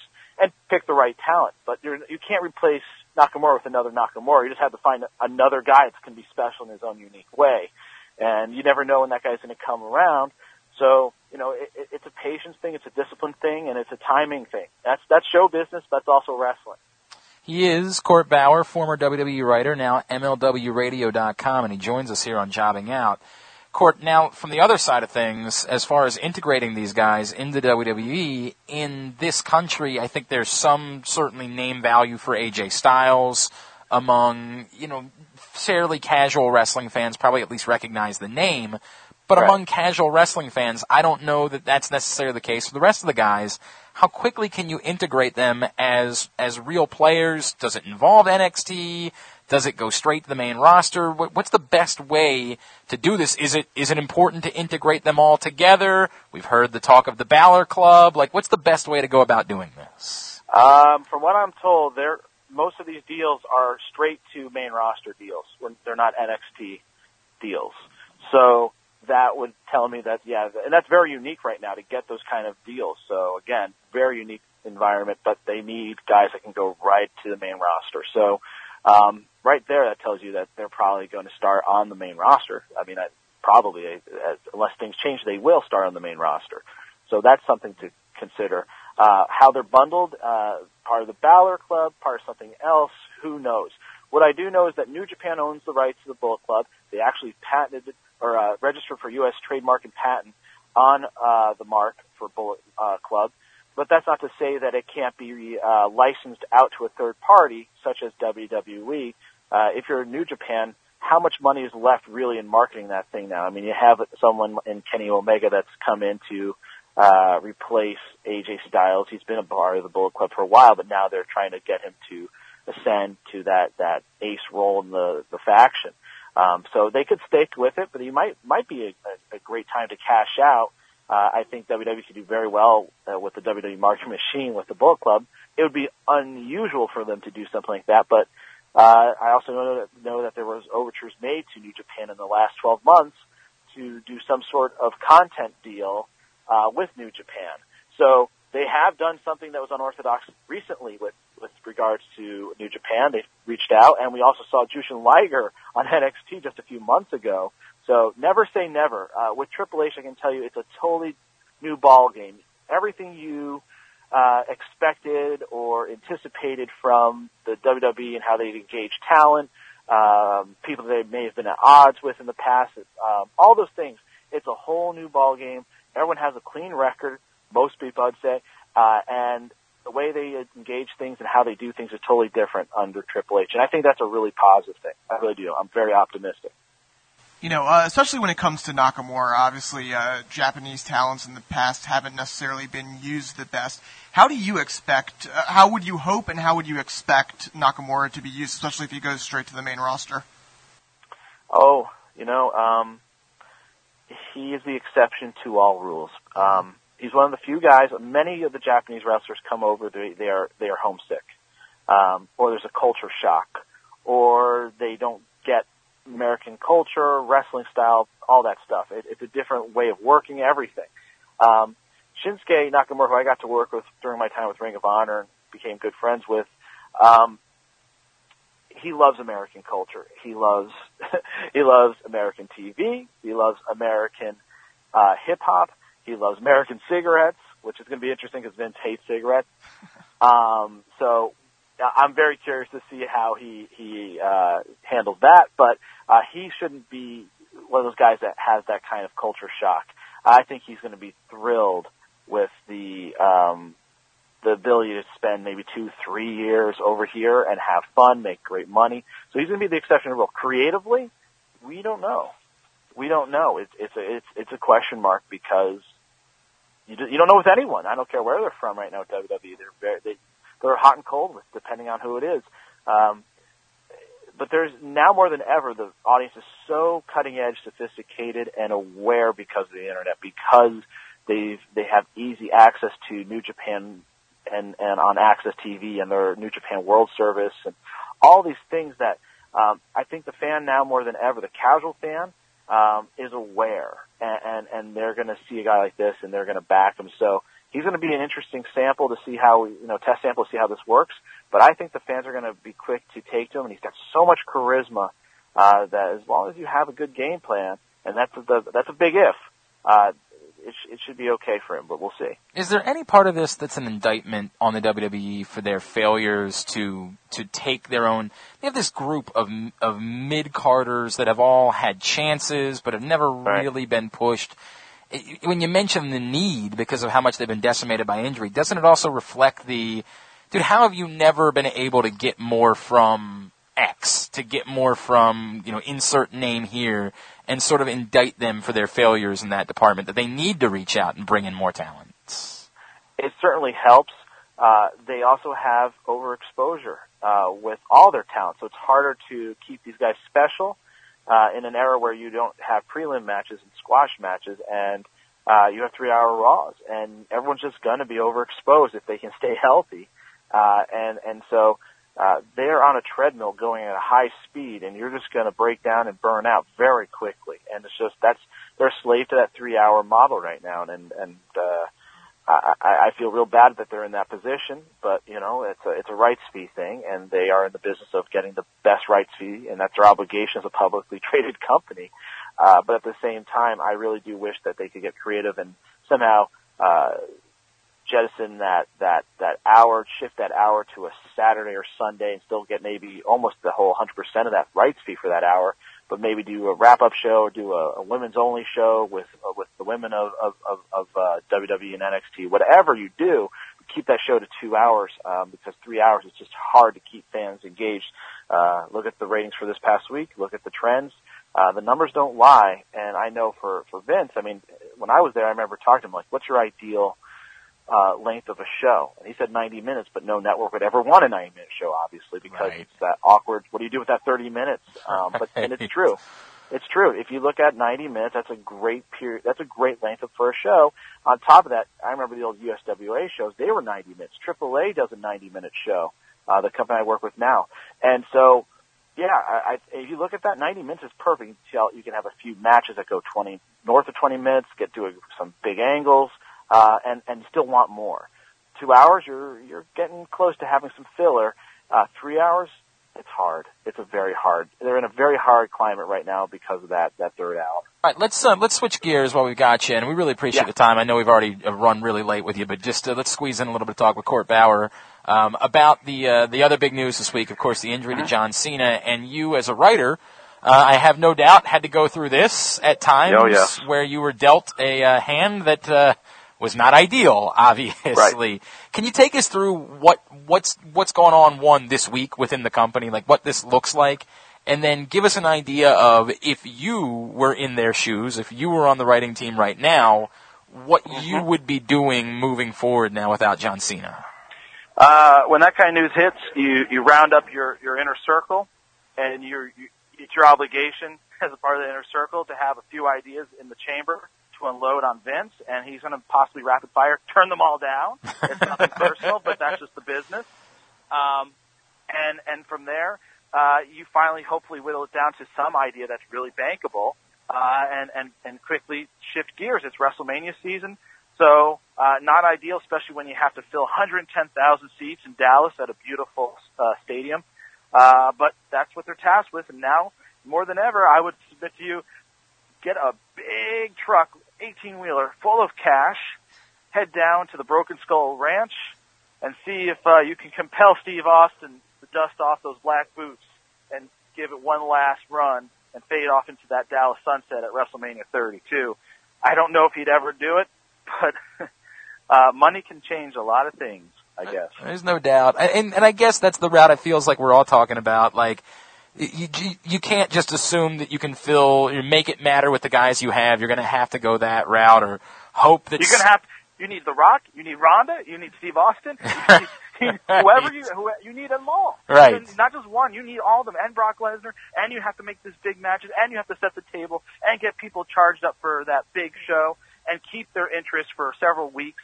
and pick the right talent. But you can't replace Nakamura with another Nakamura. You just have to find another guy that's going to be special in his own unique way. And you never know when that guy's going to come around. So, it's a patience thing, it's a discipline thing, and it's a timing thing. That's show business, but that's also wrestling. He is Court Bauer, former WWE writer, now MLWRadio.com, and he joins us here on Jobbing Out. Court, now, from the other side of things, as far as integrating these guys into WWE, in this country, I think there's some, certainly, name value for AJ Styles among, fairly casual wrestling fans, probably at least recognize the name. But right. Among casual wrestling fans, I don't know that that's necessarily the case for the rest of the guys. How quickly can you integrate them as real players? Does it involve NXT? Does it go straight to the main roster? What's the best way to do this? Is it important to integrate them all together? We've heard the talk of the Balor Club. Like, what's the best way to go about doing this? From what I'm told, most of these deals are straight to main roster deals. They're not NXT deals. So that would tell me that, yeah, and that's very unique right now to get those kind of deals. So, again, very unique environment, but they need guys that can go right to the main roster. So right there, that tells you that they're probably going to start on the main roster. I mean, probably, unless things change, they will start on the main roster. So that's something to consider. How they're bundled, part of the Balor Club, part of something else, who knows? What I do know is that New Japan owns the rights to the Bullet Club. They actually patented or registered for U.S. trademark and patent on the mark for Bullet Club. But that's not to say that it can't be licensed out to a third party, such as WWE. If you're in New Japan, how much money is left really in marketing that thing now? I mean, you have someone in Kenny Omega that's come in to replace AJ Styles. He's been a part of the Bullet Club for a while, but now they're trying to get him to ascend to that ace role in the faction. So they could stick with it, but it might be a great time to cash out. I think WWE could do very well with the WWE marketing machine with the Bullet Club. It would be unusual for them to do something like that, but I also know that there was overtures made to New Japan in the last 12 months to do some sort of content deal with New Japan. So they have done something that was unorthodox recently with regards to New Japan. They reached out, and we also saw Jushin Liger on NXT just a few months ago. So never say never. With Triple H, I can tell you it's a totally new ball game. Everything you expected or anticipated from the WWE and how they engage talent, people they may have been at odds with in the past, all those things. It's a whole new ball game. Everyone has a clean record, most people I'd say, and the way they engage things and how they do things is totally different under Triple H. And I think that's a really positive thing. I really do. I'm very optimistic. Especially when it comes to Nakamura, obviously Japanese talents in the past haven't necessarily been used the best. How would you hope and how would you expect Nakamura to be used, especially if he goes straight to the main roster? Oh, he is the exception to all rules. He's one of the few guys. Many of the Japanese wrestlers come over, they are homesick, or there's a culture shock, or they don't get American culture, wrestling style, all that stuff. It's a different way of working everything. Shinsuke Nakamura, who I got to work with during my time with Ring of Honor and became good friends with, he loves American culture. He loves he loves American TV. He loves American hip hop. He loves American cigarettes, which is going to be interesting because Vince hates cigarettes. So I'm very curious to see how he handles that. But he shouldn't be one of those guys that has that kind of culture shock. I think he's going to be thrilled with the ability to spend maybe 2-3 years over here and have fun, make great money. So he's going to be the exception to the rule. Creatively, we don't know. We don't know. It's a question mark because you don't know with anyone. I don't care where they're from right now at WWE. They're hot and cold with depending on who it is. But there's now more than ever, the audience is so cutting edge, sophisticated, and aware because of the internet, because they have easy access to New Japan and on Access TV and their New Japan World Service and all these things that I think the fan now more than ever, the casual fan, is aware and they're going to see a guy like this and they're going to back him. So he's going to be an interesting sample to see how, test sample to see how this works. But I think the fans are going to be quick to take to him, and he's got so much charisma that as long as you have a good game plan, and that's a big if. It should be okay for him, but we'll see. Is there any part of this that's an indictment on the WWE for their failures to take their own? They have this group of mid-carders that have all had chances but have never really been pushed. When you mention the need because of how much they've been decimated by injury, doesn't it also reflect the, dude, how have you never been able to get more from X, to get more from, insert name here, and sort of indict them for their failures in that department, that they need to reach out and bring in more talents? It certainly helps. They also have overexposure with all their talent, so it's harder to keep these guys special in an era where you don't have prelim matches and squash matches, and you have 3-hour Raws, and everyone's just going to be overexposed if they can stay healthy. So they're on a treadmill going at a high speed, and you're just going to break down and burn out very quickly. And it's just they're slave to that 3-hour model right now, and I feel real bad that they're in that position. But it's a rights fee thing, and they are in the business of getting the best rights fee, and that's their obligation as a publicly traded company. But at the same time, I really do wish that they could get creative and somehow jettison that hour, shift that hour to a Saturday or Sunday and still get maybe almost the whole 100% of that rights fee for that hour, but maybe do a wrap-up show or do a women's-only show with the women of WWE and NXT. Whatever you do, keep that show to 2 hours because 3 hours is just hard to keep fans engaged. Look at the ratings for this past week. Look at the trends. The numbers don't lie, and I know for Vince, when I was there, I remember talking to him, like, what's your ideal length of a show? And he said 90 minutes, but no network would ever want a 90-minute show, obviously, because it's that awkward, what do you do with that 30 minutes? And it's true. It's true. If you look at 90 minutes, that's a great period. That's a great length for a show. On top of that, I remember the old USWA shows. They were 90 minutes. AAA does a 90-minute show, the company I work with now. And so, yeah, if you look at that, 90 minutes is perfect. You can have a few matches that go north of 20 minutes, get to some big angles, and still want more. 2 hours, you're getting close to having some filler. 3 hours, it's hard. It's a very hard. They're in a very hard climate right now because of that third hour. All right, let's switch gears while we've got you, and we really appreciate the time. I know we've already run really late with you, but just let's squeeze in a little bit of talk with Court Bauer about the other big news this week. Of course, the injury to John Cena, and you as a writer, I have no doubt had to go through this at times where you were dealt a hand that was not ideal, obviously. Right. Can you take us through what's going on this week within the company, like what this looks like, and then give us an idea of if you were in their shoes, if you were on the writing team right now, what you would be doing moving forward now without John Cena? When that kind of news hits, you round up your inner circle, and it's your obligation as a part of the inner circle to have a few ideas in the chamber to unload on Vince, and he's going to possibly rapid fire turn them all down. It's nothing personal, but that's just the business. And from there, you finally hopefully whittle it down to some idea that's really bankable, and quickly shift gears. It's WrestleMania season, so not ideal, especially when you have to fill 110,000 seats in Dallas at a beautiful stadium. But that's what they're tasked with, and now, more than ever, I would submit to you, get a big truck, 18-wheeler, full of cash, head down to the Broken Skull Ranch, and see if you can compel Steve Austin to dust off those black boots and give it one last run and fade off into that Dallas sunset at WrestleMania 32. I don't know if he'd ever do it, but money can change a lot of things, I guess. There's no doubt. And I guess that's the route it feels like we're all talking about. Like, you can't just assume that you can make it matter with the guys you have. You're going to have to go that route or hope that... You need The Rock, you need Ronda, you need Steve Austin, you need whoever you need them all. Right. You not just one, you need all of them, and Brock Lesnar, and you have to make this big matches, and you have to set the table, and get people charged up for that big show, and keep their interest for several weeks.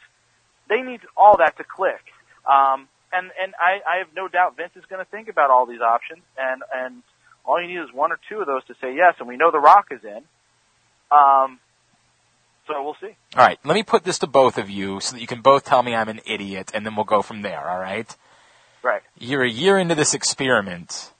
They need all that to click. And I have no doubt Vince is going to think about all these options, and all you need is one or two of those to say yes, and we know The Rock is in. So we'll see. All right. Let me put this to both of you so that you can both tell me I'm an idiot, and then we'll go from there, all right? Right. You're a year into this experiment,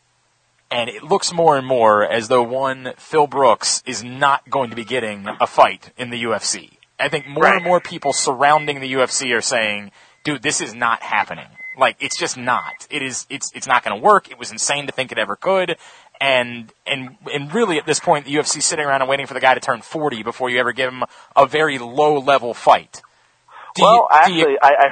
and it looks more and more as though, one, Phil Brooks is not going to be getting a fight in the UFC. I think more and more people surrounding the UFC are saying, dude, this is not happening. Like, it's just not. It's not going to work. It was insane to think it ever could. And really at this point, the UFC's sitting around and waiting for the guy to turn 40 before you ever give him a very low-level fight. I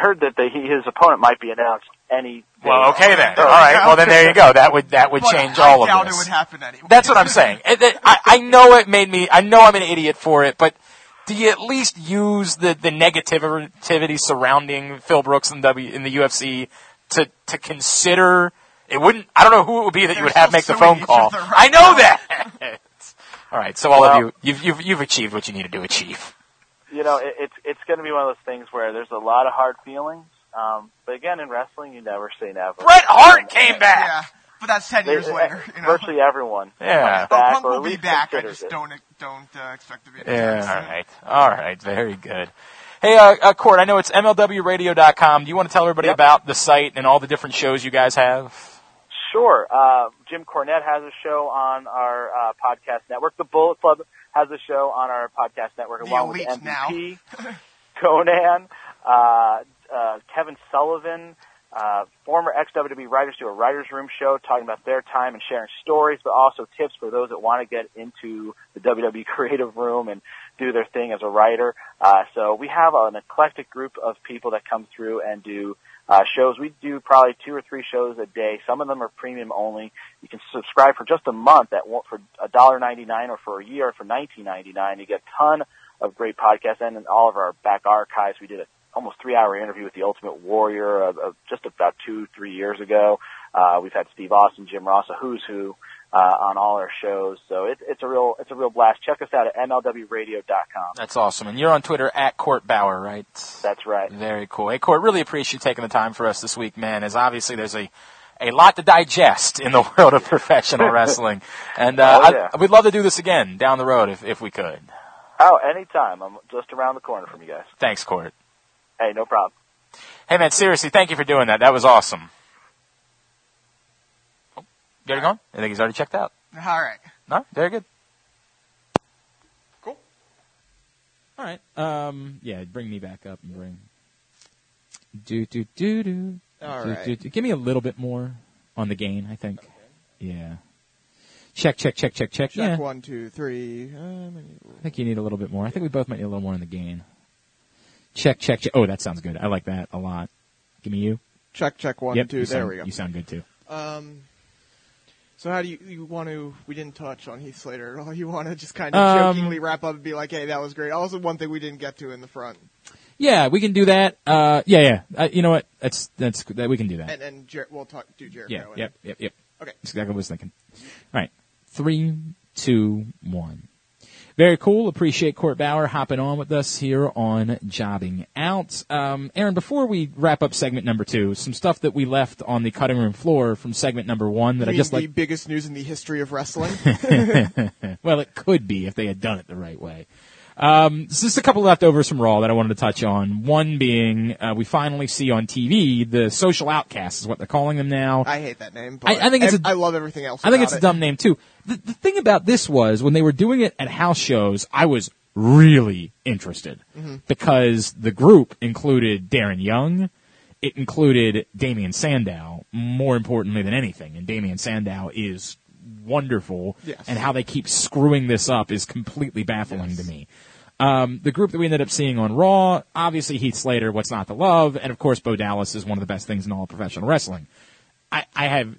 heard that his opponent might be announced any day. Well, okay then. All right. Well, then there you go. That would change all of this. I doubt it would happen anyway. That's what I'm saying. I know it made me. I know I'm an idiot for it, but do you at least use the negativity surrounding Phil Brooks in the UFC to consider? It wouldn't. I don't know who it would be that you would have make the phone call. Right, I know that. All right, so all of you've achieved what you needed to achieve. You know, it's going to be one of those things where there's a lot of hard feelings. But again, in wrestling, you never say never. Bret Hart came back. Yeah, but that's 10 years later. You know? Virtually everyone. Yeah, Punk will be back. I just don't expect to be. Yeah. All right. Very good. Hey, Court. I know it's MLWRadio.com. Do you want to tell everybody about the site and all the different shows you guys have? Sure. Jim Cornette has a show on our podcast network. The Bullet Club has a show on our podcast network, along with MVP, Conan, Kevin Sullivan, former ex-WWE writers do a writer's room show talking about their time and sharing stories, but also tips for those that want to get into the WWE creative room and do their thing as a writer. So we have an eclectic group of people that come through and do shows. We do probably 2 or 3 shows a day. Some of them are premium only. You can subscribe for just a month for $1.99 or for a year for $19.99. You get a ton of great podcasts, and in all of our back archives, we did an almost 3-hour interview with the Ultimate Warrior just about 2-3 years ago. We've had Steve Austin, Jim Ross, a who's who on all our shows. So it's a real blast. Check us out at MLWRadio.com. That's awesome. And you're on Twitter at Court Bauer, right? That's right. Very cool. Hey, Court, really appreciate you taking the time for us this week, man, as obviously there's a lot to digest in the world of professional wrestling. And we'd love to do this again down the road if we could. Oh, anytime. I'm just around the corner from you guys. Thanks, Court. Hey, no problem. Hey, man, seriously, thank you for doing that. That was awesome. You already gone? I think he's already checked out. All right. No, very good. Cool. All right. Yeah, bring me back up and bring. All right. Give me a little bit more on the gain, I think. Okay. Yeah. Check. Check, yeah. 1, 2, 3. I think you need a little bit more. I think we both might need a little more on the gain. Check. Oh, that sounds good. I like that a lot. Give me you. Check, 1, 2. There we go. You sound good, too. So how do you want to – we didn't touch on Heath Slater at all. You want to just kind of jokingly wrap up and be like, hey, that was great. Also, one thing we didn't get to in the front. Yeah, we can do that. You know what? That's we can do that. And we'll do Jericho. Yeah, yep. Okay. That's exactly what I was thinking. All right. 3, 2, 1. Very cool. Appreciate Court Bauer hopping on with us here on Jobbing Out. Aaron, before we wrap up segment number 2, some stuff that we left on the cutting room floor from segment number 1 that I just like. The biggest news in the history of wrestling? Well, it could be if they had done it the right way. Just a couple leftovers from Raw that I wanted to touch on. One being, we finally see on TV the Social Outcasts is what they're calling them now. I hate that name, but I think it's I love everything else. I think it's a dumb name too. The thing about this was when they were doing it at house shows, I was really interested because the group included Darren Young. It included Damian Sandow, more importantly than anything, and Damian Sandow is wonderful, and how they keep screwing this up is completely baffling to me. The group that we ended up seeing on Raw, obviously Heath Slater, what's not to love, and of course Bo Dallas is one of the best things in all of professional wrestling. I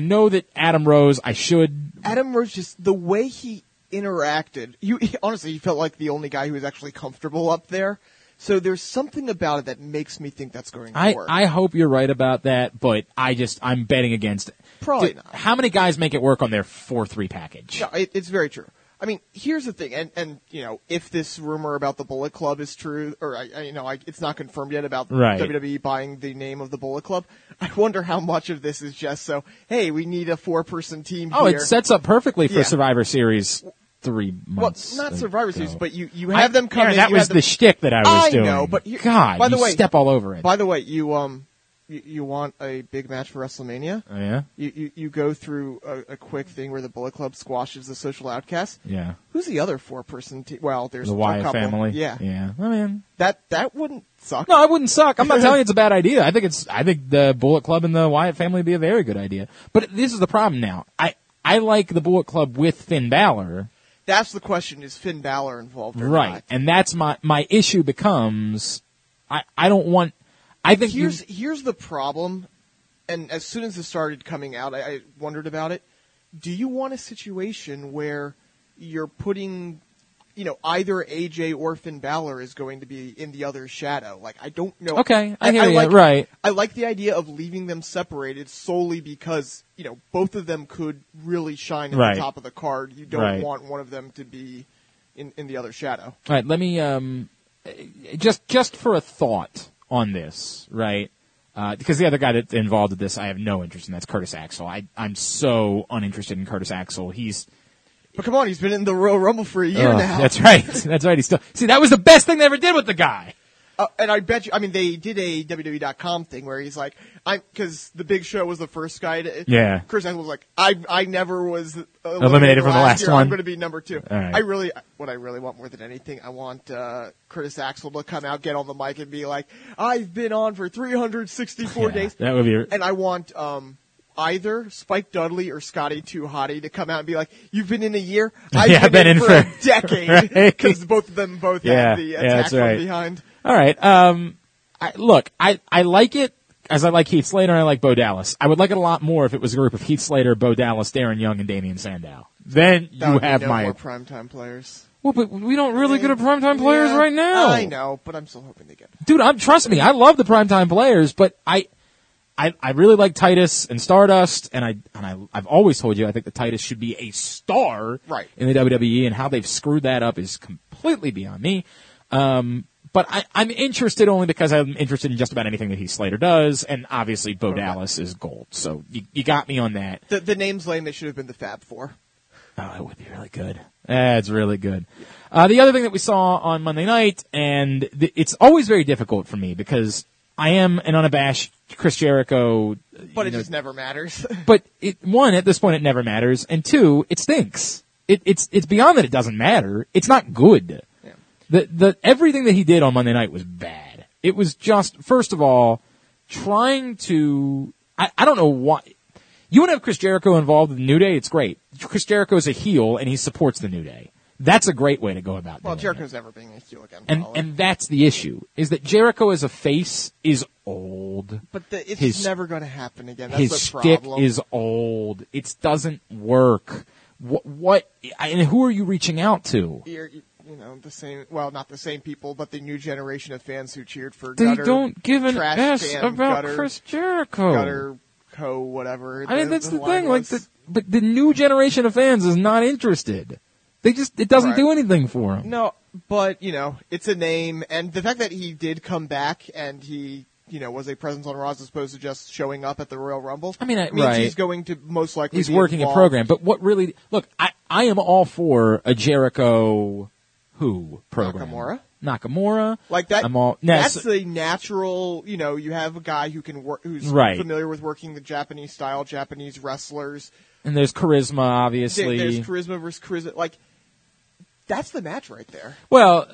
know that Adam Rose, Adam Rose, just the way he interacted, honestly, you felt like the only guy who was actually comfortable up there. So there's something about it that makes me think that's going to work. I hope you're right about that, but I'm betting against it. Probably not. How many guys make it work on their 4-3 package? No, it's very true. I mean, here's the thing, and you know, if this rumor about the Bullet Club is true, or it's not confirmed yet about WWE buying the name of the Bullet Club, I wonder how much of this is just so, hey, we need a 4-person team here. Oh, it sets up perfectly for Survivor Series. 3 months. Well, not Survivor Series, but you have them come in. That was the shtick that I was doing. I know, but by the way, step all over it. By the way, you want a big match for WrestleMania? Oh, yeah? You go through a quick thing where the Bullet Club squashes the Social Outcasts. Yeah. Who's the other 4-person team? Well, there's the Wyatt family. Yeah. Yeah. I mean, that wouldn't suck. No, it wouldn't suck. I'm not telling you it's a bad idea. I think the Bullet Club and the Wyatt family would be a very good idea. But this is the problem now. I like the Bullet Club with Finn Balor. That's the question, is Finn Balor involved or not? Right, and that's my issue becomes, I don't want, I think here's the problem, and as soon as this started coming out, I wondered about it. Do you want a situation where you're putting, either AJ or Finn Balor is going to be in the other's shadow? Like, I don't know. Okay, I hear you, right. I like the idea of leaving them separated solely because, both of them could really shine at the top of the card. You don't want one of them to be in the other shadow. All right, let me just for a thought on this, right? Because the other guy that's involved with this, I have no interest in. That's Curtis Axel. I'm so uninterested in Curtis Axel. But come on, he's been in the Royal Rumble for a year now. That's right. That's right. He's still. See, that was the best thing they ever did with the guy. And I bet you, they did a WWE.com thing where he's like, because the Big Show was the first guy to. Yeah. Chris Angel was like, I never was eliminated from the last one. I'm going to be number 2. Right. What I really want more than anything, I want Curtis Axel to come out, get on the mic, and be like, I've been on for 364 days. That would be. And I want either Spike Dudley or Scotty Too Hotty to come out and be like, you've been in a year? I've been in for a decade. Because both of them had the attack from behind. All right. I like it as I like Heath Slater and I like Bo Dallas. I would like it a lot more if it was a group of Heath Slater, Bo Dallas, Darren Young, and Damian Sandow. Then that you would have more primetime players. Well, but we don't really get primetime players right now. I know, but I'm still hoping they get it. Dude, trust me, I love the primetime players, but I really like Titus and Stardust, and I've always told you I think that Titus should be a star in the WWE, and how they've screwed that up is completely beyond me. But I'm interested only because I'm interested in just about anything that Heath Slater does, and obviously Bo Dallas is gold. So you got me on that. The name's lame. They should have been the Fab Four. Oh, it would be really good. It's really good. The other thing that we saw on Monday night, and it's always very difficult for me because I am an unabashed Chris Jericho. But it just never matters. But one, at this point, it never matters, and two, it stinks. It's beyond that it doesn't matter. It's not good. Everything that he did on Monday night was bad. It was just, first of all, trying to, I don't know why. You want to have Chris Jericho involved with the New Day? It's great. Chris Jericho is a heel and he supports the New Day. That's a great way to go about it. Well, Jericho's never being a heel again. And that's the issue, is that Jericho as a face is old. But it's never going to happen again. That's the problem. His shtick is old. It doesn't work. What and who are you reaching out to? The same, well, not the same people, but the new generation of fans who cheered for Gutter. They don't give an S about Gutter, Chris Jericho. Gutter, whatever. I mean, that's the thing. But the new generation of fans is not interested. It doesn't do anything for them. No, but, it's a name. And the fact that he did come back and he, was a presence on Raw as opposed to just showing up at the Royal Rumble. I mean, means he's going to most likely be involved. He's working a program. But what really, look, I am all for a Jericho Who program? Nakamura. Like that. That's the natural, you know, you have a guy who can work, who's right. familiar with working the Japanese style, Japanese wrestlers. And there's charisma, obviously. There's charisma versus charisma. Like, that's the match right there. Well,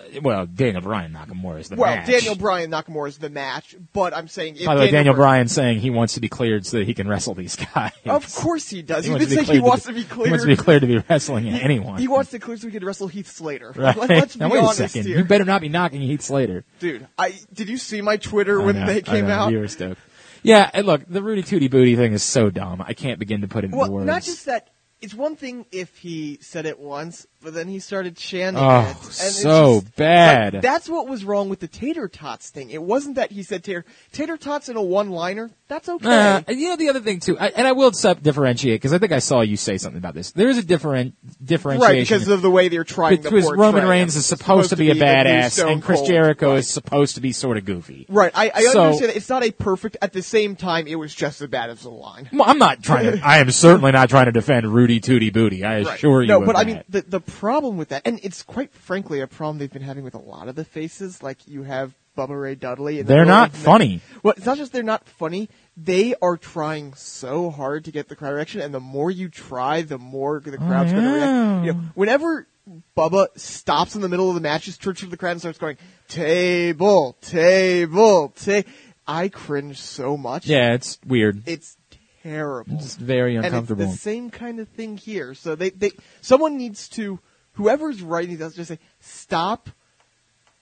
Daniel Bryan Nakamura is the match. Well, Daniel Bryan Nakamura is the match, but I'm saying... By the way, Daniel Bryan's saying he wants to be cleared so that he can wrestle these guys. Of course he does. He didn't say he wants to be cleared. He wants to be cleared to be wrestling anyone. He wants to be cleared so he can wrestle Heath Slater. Right. Let's be honest here. Wait a second. You better not be knocking Heath Slater. Dude, did you see my Twitter when they came out? You were stoked. Yeah, and look, the Rudy Tooty Booty thing is so dumb. I can't begin to put it into words. Well, not just that. It's one thing if he said it once, but then he started chanting it. Oh, so bad. Like, that's what was wrong with the Tater Tots thing. It wasn't that he said Tater Tots in a one-liner. That's okay. And you know the other thing, too, I will differentiate, because I think I saw you say something about this. There is a differentiation. Right, because of the way they're trying to portray. Because Roman Reigns is supposed to be a badass, and Chris Jericho is supposed to be sort of goofy. Right, I understand that. It's not a perfect, at the same time, it was just as bad as the line. Well, I am certainly not trying to defend Rudy Tooty Booty, I assure you. No, but I mean, the problem with that, and it's quite frankly a problem they've been having with a lot of the faces, like you have Bubba Ray Dudley. And they're not funny. Well, it's not just they're not funny, they are trying so hard to get the crowd reaction, and the more you try, the more the crowd's going to react. You know, whenever Bubba stops in the middle of the match, just turns to the crowd and starts going, table, table, table. I cringe so much. Yeah, it's weird. It's terrible. It's very uncomfortable. And it's the same kind of thing here. So someone needs to, whoever's writing this, just say, stop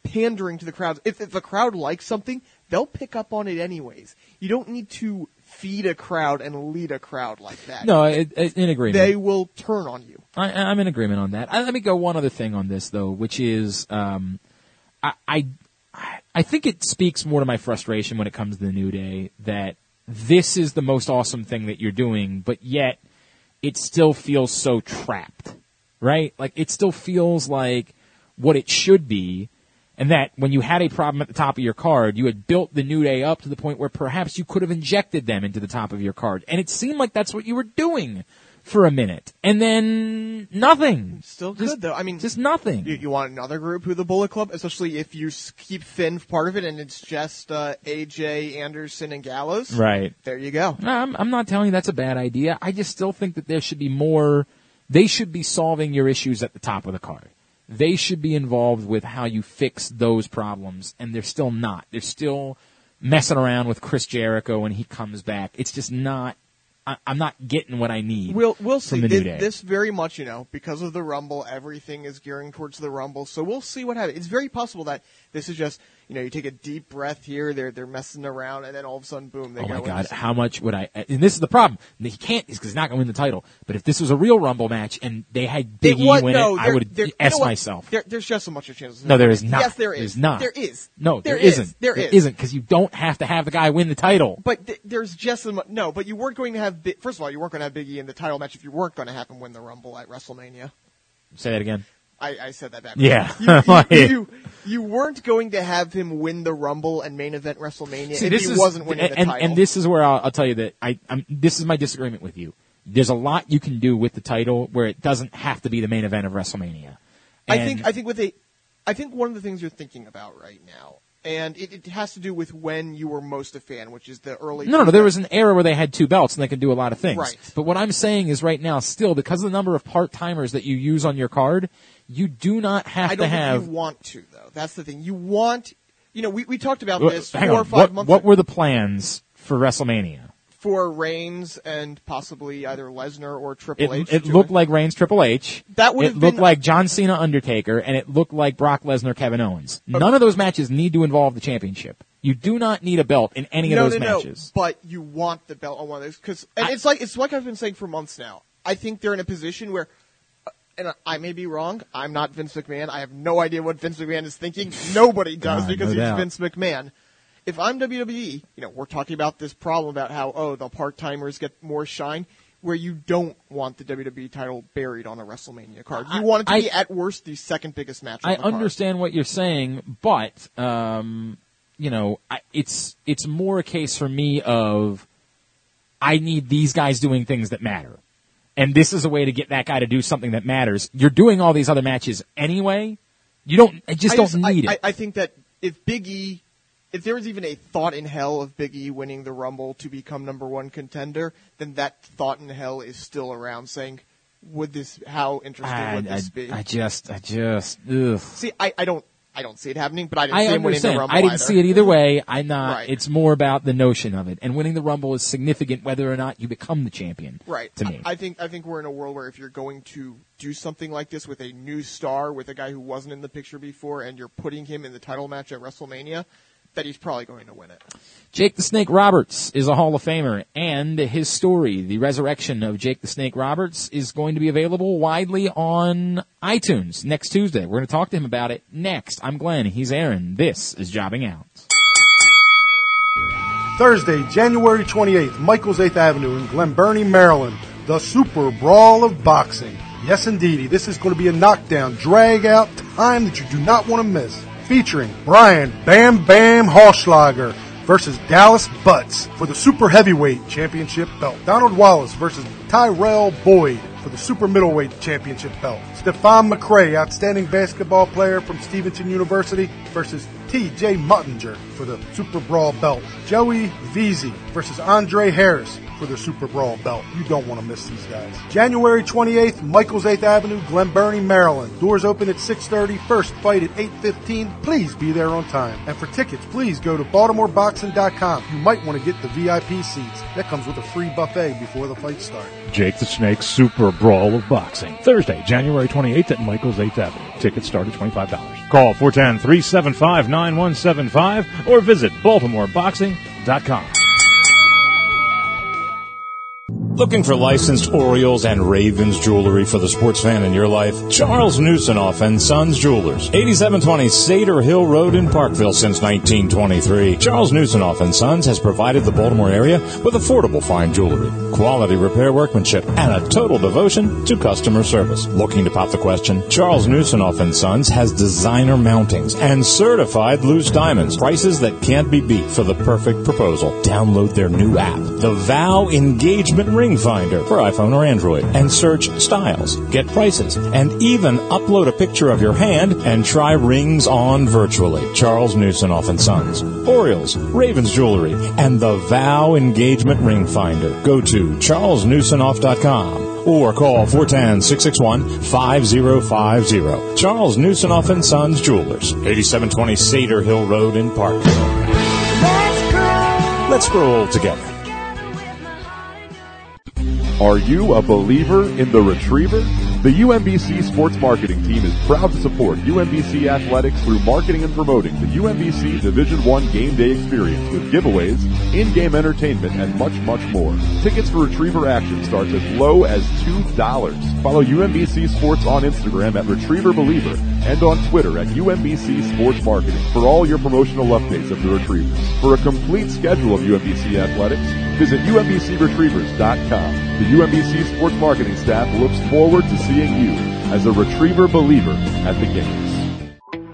pandering to the crowd. If the crowd likes something, they'll pick up on it anyways. You don't need to feed a crowd and lead a crowd like that. No, in agreement. They will turn on you. I'm in agreement on that. Let me go one other thing on this, though, which is I think it speaks more to my frustration when it comes to the New Day that this is the most awesome thing that you're doing, but yet it still feels so trapped, right? Like, it still feels like what it should be, and that when you had a problem at the top of your card, you had built the New Day up to the point where perhaps you could have injected them into the top of your card, and it seemed like that's what you were doing for a minute, and then nothing. Still good, though. I mean, just nothing. You want another group who the Bullet Club, especially if you keep Finn part of it, and it's just AJ, Anderson, and Gallows. Right. There you go. No, I'm not telling you that's a bad idea. I just still think that there should be more. They should be solving your issues at the top of the card. They should be involved with how you fix those problems, and they're still not. They're still messing around with Chris Jericho when he comes back. It's just not. I'm not getting what I need. We'll see. This very much, you know, because of the Rumble, everything is gearing towards the Rumble. So we'll see what happens. It's very possible that this is just, you know, you take a deep breath here, they're messing around, and then all of a sudden, boom, they go. Oh my God, how much would I? And this is the problem. He can't, because he's not going to win the title. But if this was a real Rumble match and they had Big E win it, I would S myself. There's just so much of a chance. No, there is not. Yes, there is. There's not. There is. No, there isn't. There isn't, because you don't have to have the guy win the title. But there's just so much. No, but you weren't going to have. First of all, you weren't going to have Big E in the title match if you weren't going to have him win the Rumble at WrestleMania. Say that again. I said that backwards. Yeah. You weren't going to have him win the Rumble and main event WrestleMania wasn't winning the title. And this is where I'll tell you that this is my disagreement with you. There's a lot you can do with the title where it doesn't have to be the main event of WrestleMania. And I think one of the things you're thinking about right now, and it has to do with when you were most a fan, which is the early... No, there was an era where they had two belts and they could do a lot of things. Right. But what I'm saying is right now, still, because of the number of part-timers that you use on your card... You do not have to have... I don't think you want to, though. That's the thing. You want... You know, we talked about this 4 or 5 months ago. What were the plans for WrestleMania? For Reigns and possibly either Lesnar or Triple H. It looked like Reigns, Triple H. That would have been... It looked like John Cena, Undertaker, and it looked like Brock Lesnar, Kevin Owens. Okay. None of those matches need to involve the championship. You do not need a belt in any of those matches. No, but you want the belt on one of those. Cause, and it's like I've been saying for months now. I think they're in a position where... And I may be wrong. I'm not Vince McMahon. I have no idea what Vince McMahon is thinking. Nobody does because he's Vince McMahon. If I'm WWE, you know, we're talking about this problem about how, the part-timers get more shine, where you don't want the WWE title buried on a WrestleMania card. You want it to be, at worst, the second biggest match on the card. I understand what you're saying, but, you know, it's more a case for me of I need these guys doing things that matter. And this is a way to get that guy to do something that matters. You're doing all these other matches anyway. I just don't need it. I think that if Big E, if there was even a thought in hell of Big E winning the Rumble to become number one contender, then that thought in hell is still around saying, how interesting would this be? I just, ugh. See, I don't see it happening, but I didn't see him winning the Rumble. I didn't see it either way. I'm not, right. It's more about the notion of it. And winning the Rumble is significant whether or not you become the champion. Right. To me. I think we're in a world where if you're going to do something like this with a new star, with a guy who wasn't in the picture before, and you're putting him in the title match at WrestleMania, that he's probably going to win it. Jake the Snake Roberts is a Hall of Famer, and his story, The Resurrection of Jake the Snake Roberts, is going to be available widely on iTunes next Tuesday. We're going to talk to him about it next. I'm Glenn. He's Aaron. This is Jobbing Out. Thursday, January 28th, Michaels 8th Avenue in Glen Burnie, Maryland. The Super Brawl of Boxing. Yes, indeedy. This is going to be a knockdown, drag-out time that you do not want to miss. Featuring Brian Bam Bam Hallschlager versus Dallas Butts for the Super Heavyweight Championship belt. Donald Wallace versus Tyrell Boyd for the Super Middleweight Championship belt. Stephon McCray, outstanding basketball player from Stevenson University, versus T.J. Muttinger for the Super Brawl belt. Joey Veazey versus Andre Harris for the Super Brawl belt. You don't want to miss these guys. January 28th, Michaels 8th Avenue, Glen Burnie, Maryland. Doors open at 6:30, first fight at 8:15. Please be there on time. And for tickets, please go to BaltimoreBoxing.com. You might want to get the VIP seats. That comes with a free buffet before the fight starts. Jake the Snake's Super Brawl of Boxing. Thursday, January 28th at Michaels 8th Avenue. Tickets start at $25. Call 410-375-9175 or visit BaltimoreBoxing.com. Looking for licensed Orioles and Ravens jewelry for the sports fan in your life? Charles Newsonoff and Sons Jewelers, 8720 Sater Hill Road in Parkville since 1923. Charles Newsonoff and Sons has provided the Baltimore area with affordable fine jewelry, quality repair workmanship, and a total devotion to customer service. Looking to pop the question? Charles Newsonoff and Sons has designer mountings and certified loose diamonds, prices that can't be beat for the perfect proposal. Download their new app, the Vow Engagement Ring Finder, for iPhone or Android, and search styles, get prices, and even upload a picture of your hand and try rings on virtually. Charles Newsonoff and Sons, Orioles, Ravens Jewelry, and the Vow Engagement Ring Finder. Go to charlesnewsonoff.com or call 410-661-5050. Charles Newsonoff and Sons Jewelers, 8720 Sater Hill Road in Parkville. Let's grow old together. Are you a believer in the Retriever? The UMBC sports marketing team is proud to support UMBC athletics through marketing and promoting the UMBC Division I game day experience with giveaways, in-game entertainment, and much, much more. Tickets for Retriever action starts as low as $2. Follow UMBC Sports on Instagram at Retriever Believer and on Twitter at UMBC Sports Marketing for all your promotional updates of the Retrievers. For a complete schedule of UMBC athletics, visit UMBCRetrievers.com. The UMBC sports marketing staff looks forward to seeing you as a Retriever believer at the games.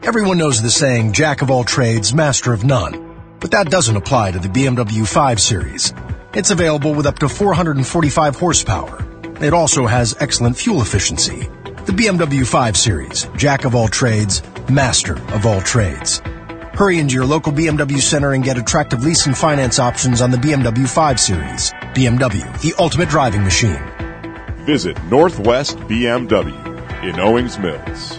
Everyone knows the saying, jack of all trades, master of none. But that doesn't apply to the BMW 5 Series. It's available with up to 445 horsepower. It also has excellent fuel efficiency. The BMW 5 Series, jack of all trades, master of all trades. Hurry into your local BMW center and get attractive lease and finance options on the BMW 5 Series. BMW, the ultimate driving machine. Visit Northwest BMW in Owings Mills.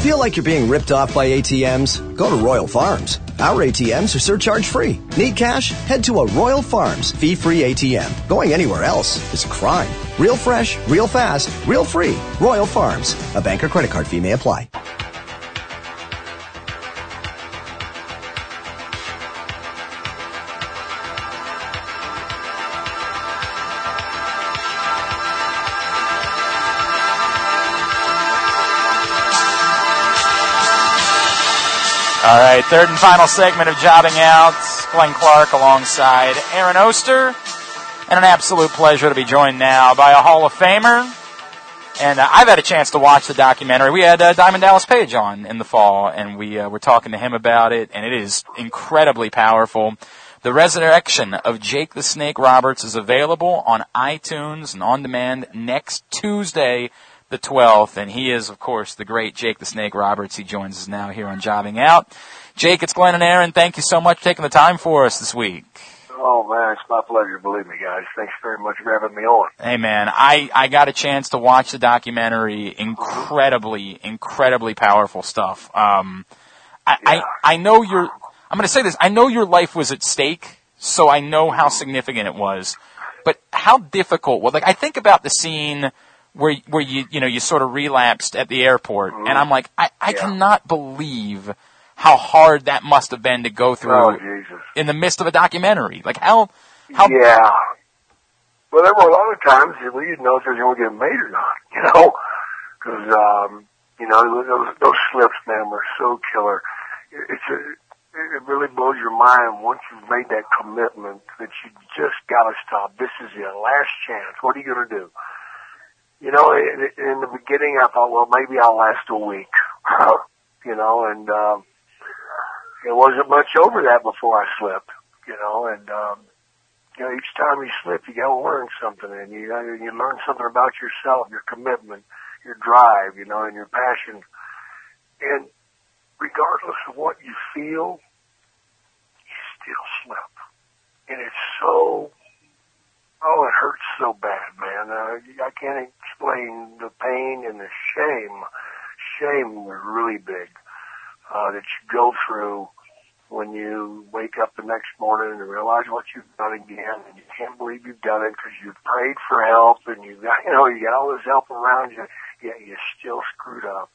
Feel like you're being ripped off by ATMs? Go to Royal Farms. Our ATMs are surcharge-free. Need cash? Head to a Royal Farms fee-free ATM. Going anywhere else is crime. Real fresh, real fast, real free. Royal Farms. A bank or credit card fee may apply. All right, third and final segment of Jobbing Out. Glenn Clark alongside Aaron Oster. And an absolute pleasure to be joined now by a Hall of Famer. And I've had a chance to watch the documentary. We had Diamond Dallas Page on in the fall, and we were talking to him about it, and it is incredibly powerful. The Resurrection of Jake the Snake Roberts is available on iTunes and on demand next Tuesday, the 12th, and he is, of course, the great Jake the Snake Roberts. He joins us now here on Jobbing Out. Jake, it's Glenn and Aaron. Thank you so much for taking the time for us this week. Oh, man, it's my pleasure. Believe me, guys. Thanks very much for having me on. Hey, man, I got a chance to watch the documentary. Incredibly powerful stuff. I know your – I'm going to say this. I know your life was at stake, so I know how significant it was. But how difficult – well, like, I think about the scene – where you sort of relapsed at the airport, and I'm like, I cannot believe how hard that must have been to go through in the midst of a documentary. Like how yeah. Well, there were a lot of times that we didn't know if it was going to get made or not, you know, because those slips, man, were so killer. It really blows your mind once you've made that commitment that you just got to stop. This is your last chance. What are you going to do? You know, in the beginning, I thought, well, maybe I'll last a week, and it wasn't much over that before I slipped, and each time you slip, you got to learn something, and you learn something about yourself, your commitment, your drive, and your passion. And regardless of what you feel, you still slip, and it's so. Oh, it hurts so bad, man. I can't explain the pain and the shame. Shame was really big that you go through when you wake up the next morning and realize what you've done again, and you can't believe you've done it because you've prayed for help and you got all this help around you, yet you still screwed up.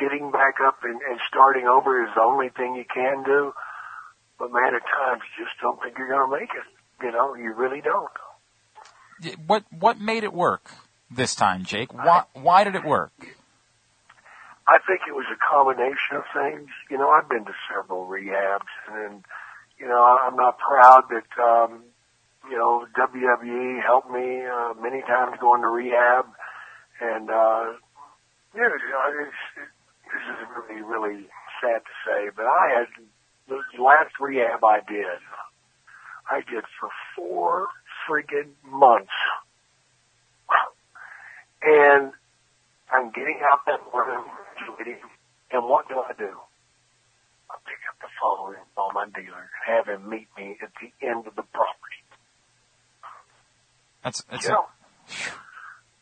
Getting back up and starting over is the only thing you can do. But, man, at times you just don't think you're going to make it. You really don't. What made it work this time, Jake? Why did it work? I think it was a combination of things. I've been to several rehabs, and, I'm not proud that, WWE helped me many times going to rehab. And, this is really, really sad to say, but I had – the last rehab I did for 4 friggin' months. And I'm getting out that morning, and what do? I pick up the phone and call my dealer and have him meet me at the end of the property. That's it.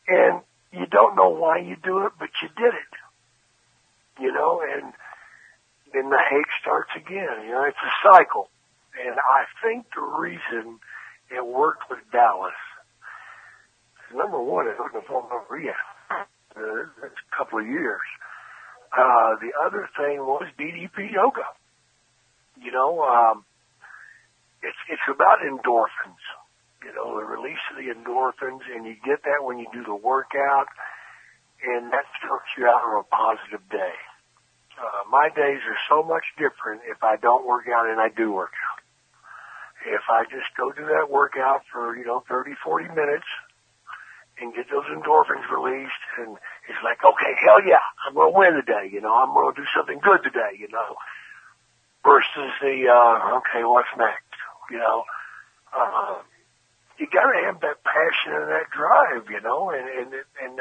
And you don't know why you do it, but you did it. And then the hate starts again. It's a cycle. And I think the reason it worked with Dallas is, number one, it wasn't a form of rehab. It's a couple of years. The other thing was DDP yoga. It's about endorphins. The release of the endorphins, and you get that when you do the workout, and that starts you out on a positive day. My days are so much different if I don't work out and I do work out. If I just go do that workout for, 30, 40 minutes and get those endorphins released, and it's like, okay, hell yeah, I'm going to win today, I'm going to do something good today, versus the, okay, what's next, you got to have that passion and that drive, and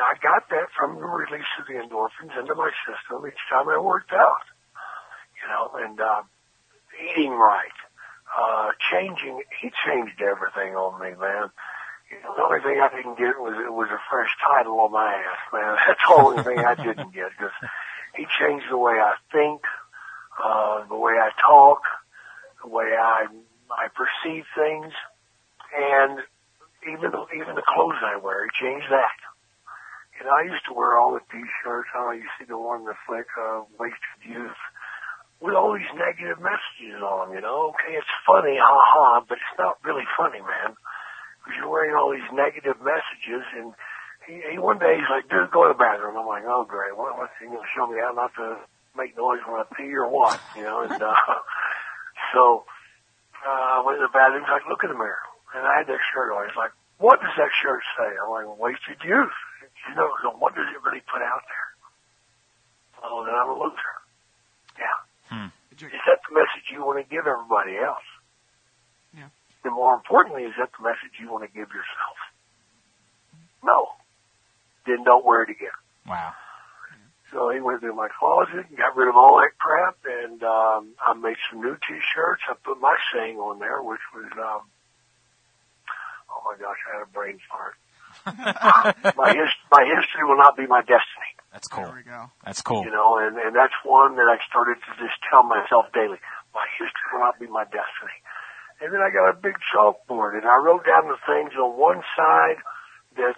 I got that from the release of the endorphins into my system each time I worked out, and eating right, he changed everything on me, man. The only thing I didn't get was a fresh title on my ass, man. That's the only thing I didn't get, because he changed the way I think, the way I talk, the way I perceive things. And even the clothes I wear, he changed that. I used to wear all the T-shirts. You see the one in the flick, Wasted Youth, with all these negative messages on them, Okay, it's funny, ha-ha, but it's not really funny, man. Because you're wearing all these negative messages, and he one day he's like, dude, go to the bathroom. I'm like, oh, great. What's he going to show me how not to make noise when I pee or what? So I went to the bathroom. He's like, look in the mirror. And I had that shirt on. He's like, what does that shirt say? I'm like, Wasted Youth. So what does it really put out there? Oh, then I'm a loser. Yeah. Is that the message you want to give everybody else? Yeah. And more importantly, is that the message you want to give yourself? No. didn't don't wear it again. Wow. So he went through my closet and got rid of all that crap, and I made some new T-shirts. I put my saying on there, which was, oh my gosh, I had a brain fart. My history will not be my destiny. That's cool. There we go. That's cool. You know, and that's one that I started to just tell myself daily. My history will not be my destiny. And then I got a big chalkboard, and I wrote down the things on one side that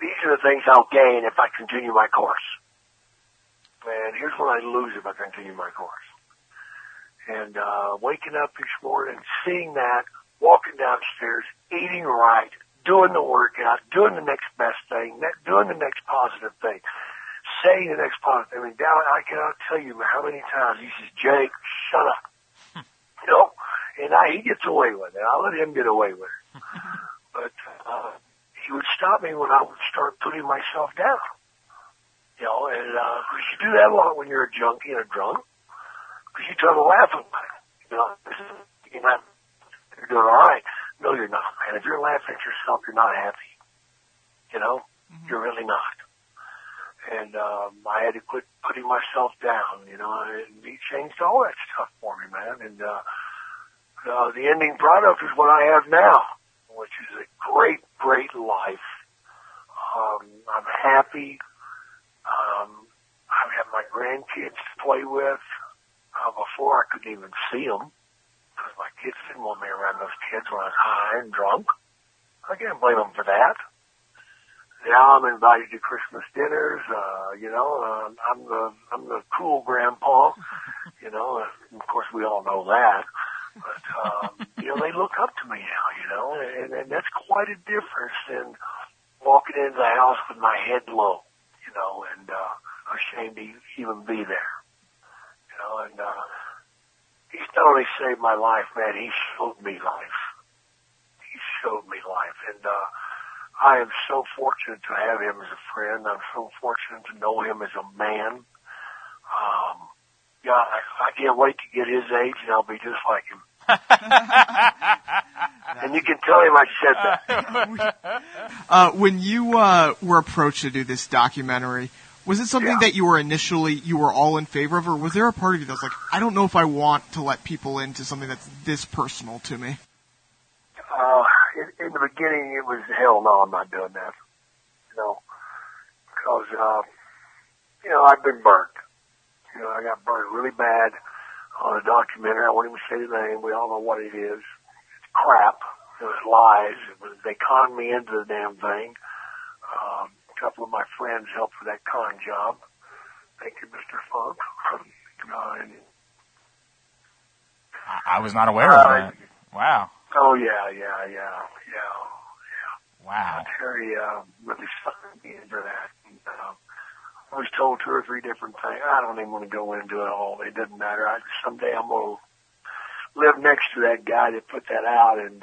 these are the things I'll gain if I continue my course. And here's what I lose if I continue my course. And waking up each morning, seeing that, walking downstairs, eating right, doing the workout, doing the next best thing, doing the next positive thing, saying the next positive thing. I mean, down, I cannot tell you how many times he says, Jake, shut up. You know? And he gets away with it. I let him get away with it. But he would stop me when I would start putting myself down. You know, and you do that a lot when you're a junkie and a drunk, because you try to laugh at me. You know, you're doing all right. No, you're not, man. If you're laughing at yourself, you're not happy. You know? Mm-hmm. You're really not. And I had to quit putting myself down, you know, and he changed all that stuff for me, man. And the ending product is what I have now, which is a great, great life. I'm happy. I have my grandkids to play with. Before, I couldn't even see them, because my kids didn't want me around those kids when I was high and drunk. I can't blame them for that. Now I'm invited to Christmas dinners. You know, I'm the cool grandpa. You know, of course we all know that. But you know, they look up to me now. You know, and that's quite a difference than walking into the house with my head low. You know, and ashamed to even be there. You know, and he's not only saved my life, man. He showed me life. He showed me life, and I am so fortunate to have him as a friend. I'm so fortunate to know him as a man. Yeah, I can't wait to get his age, and I'll be just like him. And you can tell him I said that. When you were approached to do this documentary, was it something that you were all in favor of, or was there a part of you that was like, I don't know if I want to let people into something that's this personal to me? In the beginning, it was, hell no, I'm not doing that. You know, because, you know, I've been burnt. You know, I got burnt really bad on a documentary. I won't even say the name. We all know what it is. It's crap. It was lies. They conned me into the damn thing. A couple of my friends helped with that con job. Thank you, Mr. Funk. I was not aware of that. Wow. Oh, yeah. Wow. Terry really sucked me into that. And, I was told two or three different things. I don't even want to go into it all. It doesn't matter. Someday I'm going to live next to that guy that put that out and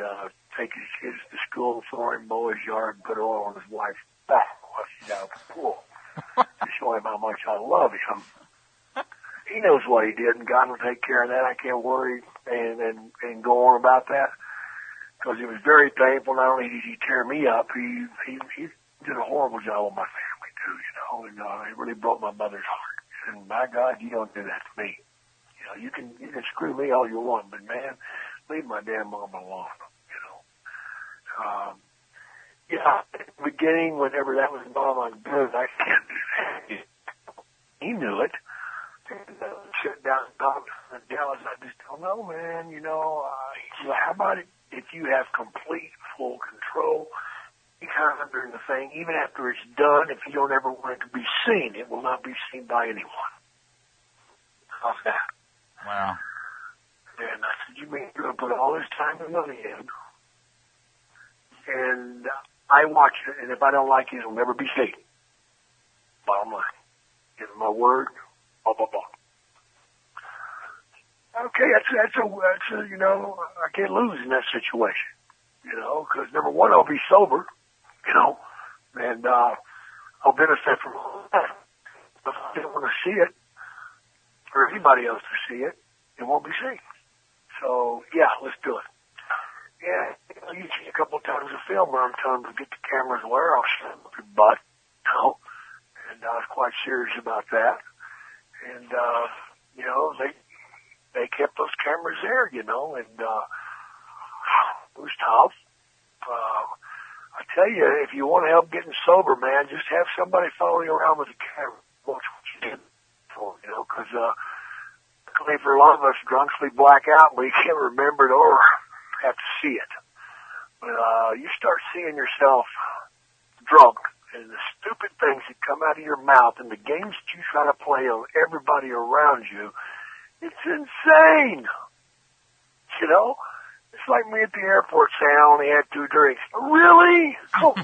take his kids to school, throw him, mow his yard, and put oil on his wife's back while she's out of the pool to show him how much I love him. He knows what he did, and God will take care of that. I can't worry and go on about that. Because it was very painful. Not only did he tear me up, he did a horrible job on my family too. You know, and it really broke my mother's heart. And my God, you don't do that to me. You know, you can screw me all you want, but man, leave my damn mom alone. You know, yeah. At the beginning, whenever that was going on, I can't do that. He knew it. Shut down Dr. Dallas. I just don't know, man. You know, how about it? If you have complete, full control, you kind of under the thing, even after it's done, if you don't ever want it to be seen, it will not be seen by anyone. How's that? Wow. And I said, you mean you're going to put all this time and money in? And I watch it, and if I don't like it, it'll never be seen. Bottom line. Give my word, blah, blah, blah. Okay, that's a, you know, I can't lose in that situation, you know, because number one, I'll be sober, you know, and I'll benefit from all that. If I didn't want to see it, or anybody else to see it, it won't be seen. So, yeah, let's do it. Yeah, you see a couple times a film where I'm telling them to get the cameras aware of your butt, you know, and I was quite serious about that. And, you know, they kept those cameras there, you know, and, it was tough. I tell you, if you want to help getting sober, man, just have somebody following you around with a camera. Watch what you did for, you know, cause, for a lot of us drunks, we black out and we can't remember it or have to see it. But, you start seeing yourself drunk and the stupid things that come out of your mouth and the games that you try to play on everybody around you, it's insane. You know? It's like me at the airport saying I only had 2 drinks. Really? Oh.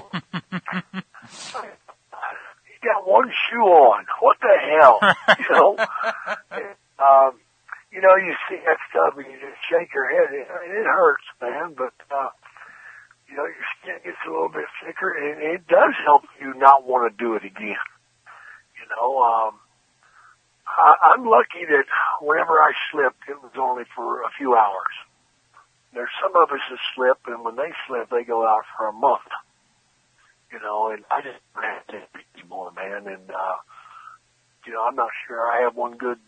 You got one shoe on. What the hell? You know? You know, you see that stuff and you just shake your head. It hurts, man, but, you know, your skin gets a little bit thicker, and it does help you not want to do it again. You know, I'm lucky that whenever I slipped, it was only for a few hours. There's some of us that slip, and when they slip, they go out for a month. You know, and I just don't have to be anymore, man. And, you know, I'm not sure I have one good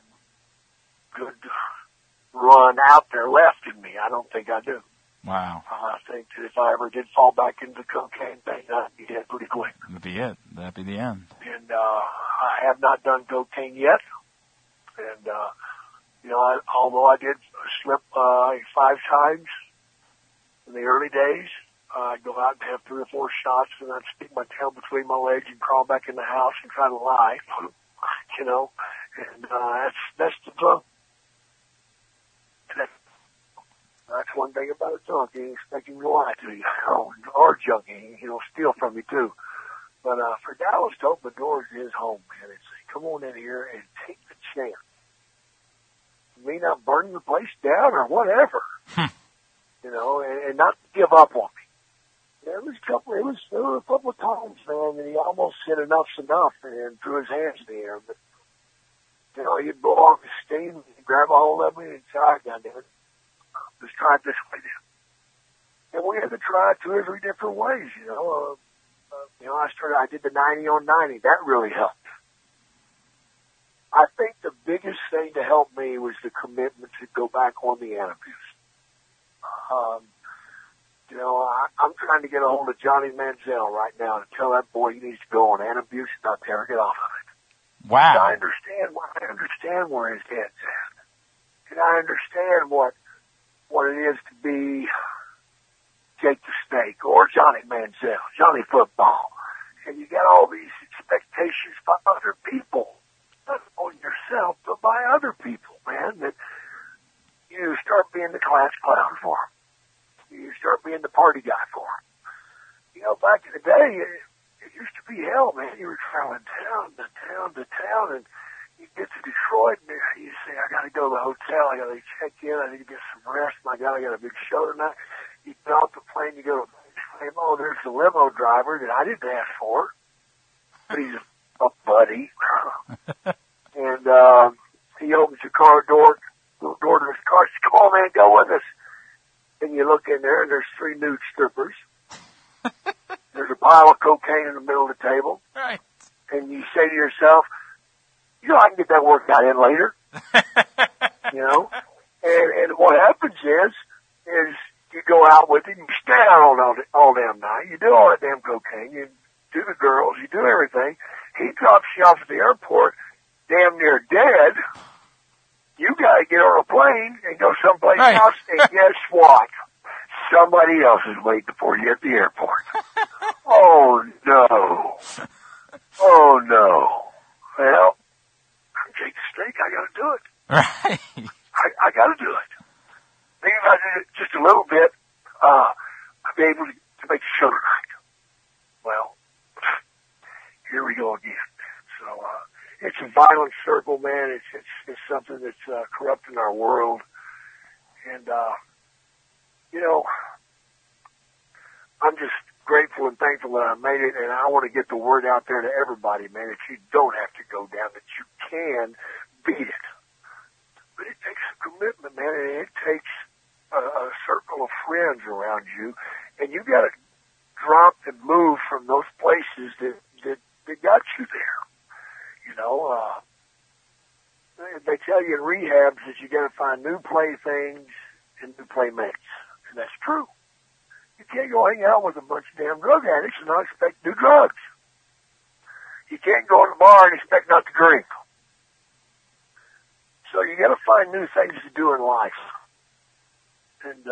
run out there left in me. I don't think I do. Wow. I think that if I ever did fall back into the cocaine thing, I'd be dead pretty quick. That'd be it. That'd be the end. And, I have not done cocaine yet. And, you know, although I did slip, 5 times in the early days, I'd go out and have 3 or 4 shots and I'd stick my tail between my legs and crawl back in the house and try to lie, you know, and, that's the drug. That's one thing about a drunk. He ain't expecting to lie to you. Or junkie. He'll steal from you, too. But for Dallas to open the doors to his home, man, and say, come on in here and take the chance. You may not burn the place down or whatever. You know, and not give up on me. There was a couple, there were a couple of times, man, that he almost said enough's enough and threw his hands in the air. But, you know, he'd blow off his steam and he'd grab a hold of me and say, I got it. Let's try it this way then. And we had to try 2 or 3 different ways, you know. You know, I did the 90 on 90. That really helped. I think the biggest thing to help me was the commitment to go back on the anabuse. You know, I'm trying to get a hold of Johnny Manziel right now to tell that boy he needs to go on anabuse and not ever get off of it. Wow. And I understand where his head's at. And I understand what it is to be Jake the Snake or Johnny Manziel, Johnny Football. And you got all these expectations by other people, not on yourself, but by other people, man, that you start being the class clown for them. You start being the party guy for them. You know, back in the day, it used to be hell, man. You were traveling town to town to town, and you get to Detroit, and you say, I got to go to the hotel. I got to check in. I need to get some rest. My God, I got a big show tonight. You get off the plane. You go to the limo. Oh, there's the limo driver that I didn't ask for. But he's a buddy. And he opens the car door to his car. Says, come on, man, go with us. And you look in there, and there's 3 nude strippers. There's a pile of cocaine in the middle of the table. Right. And you say to yourself, you know, I can get that workout in later, you know? And what happens is you go out with it and you stay out all damn night. You do all that damn cocaine. You do the girls. You do everything. He drops you off at the airport damn near dead. You got to get on a plane and go someplace else. And guess what? Somebody else is waiting for you at the airport. Oh, no. Oh, no. Well, Jake the Snake, I got to do it. Right. I got to do it. Maybe if I did it just a little bit, I'd be able to make the show tonight. Well, here we go again. So it's a violent circle, man. It's something that's corrupting our world. And, you know, I'm just grateful and thankful that I made it, and I want to get the word out there to everybody, man, that you don't have to go down, that you can beat it. But it takes a commitment, man, and it takes a circle of friends around you, and you got to drop and move from those places that got you there. You know, they tell you in rehabs that you got to find new playthings and new playmates, and that's true. You can't go hang out with a bunch of damn drug addicts and not expect new drugs. You can't go to the bar and expect not to drink. So you got to find new things to do in life. And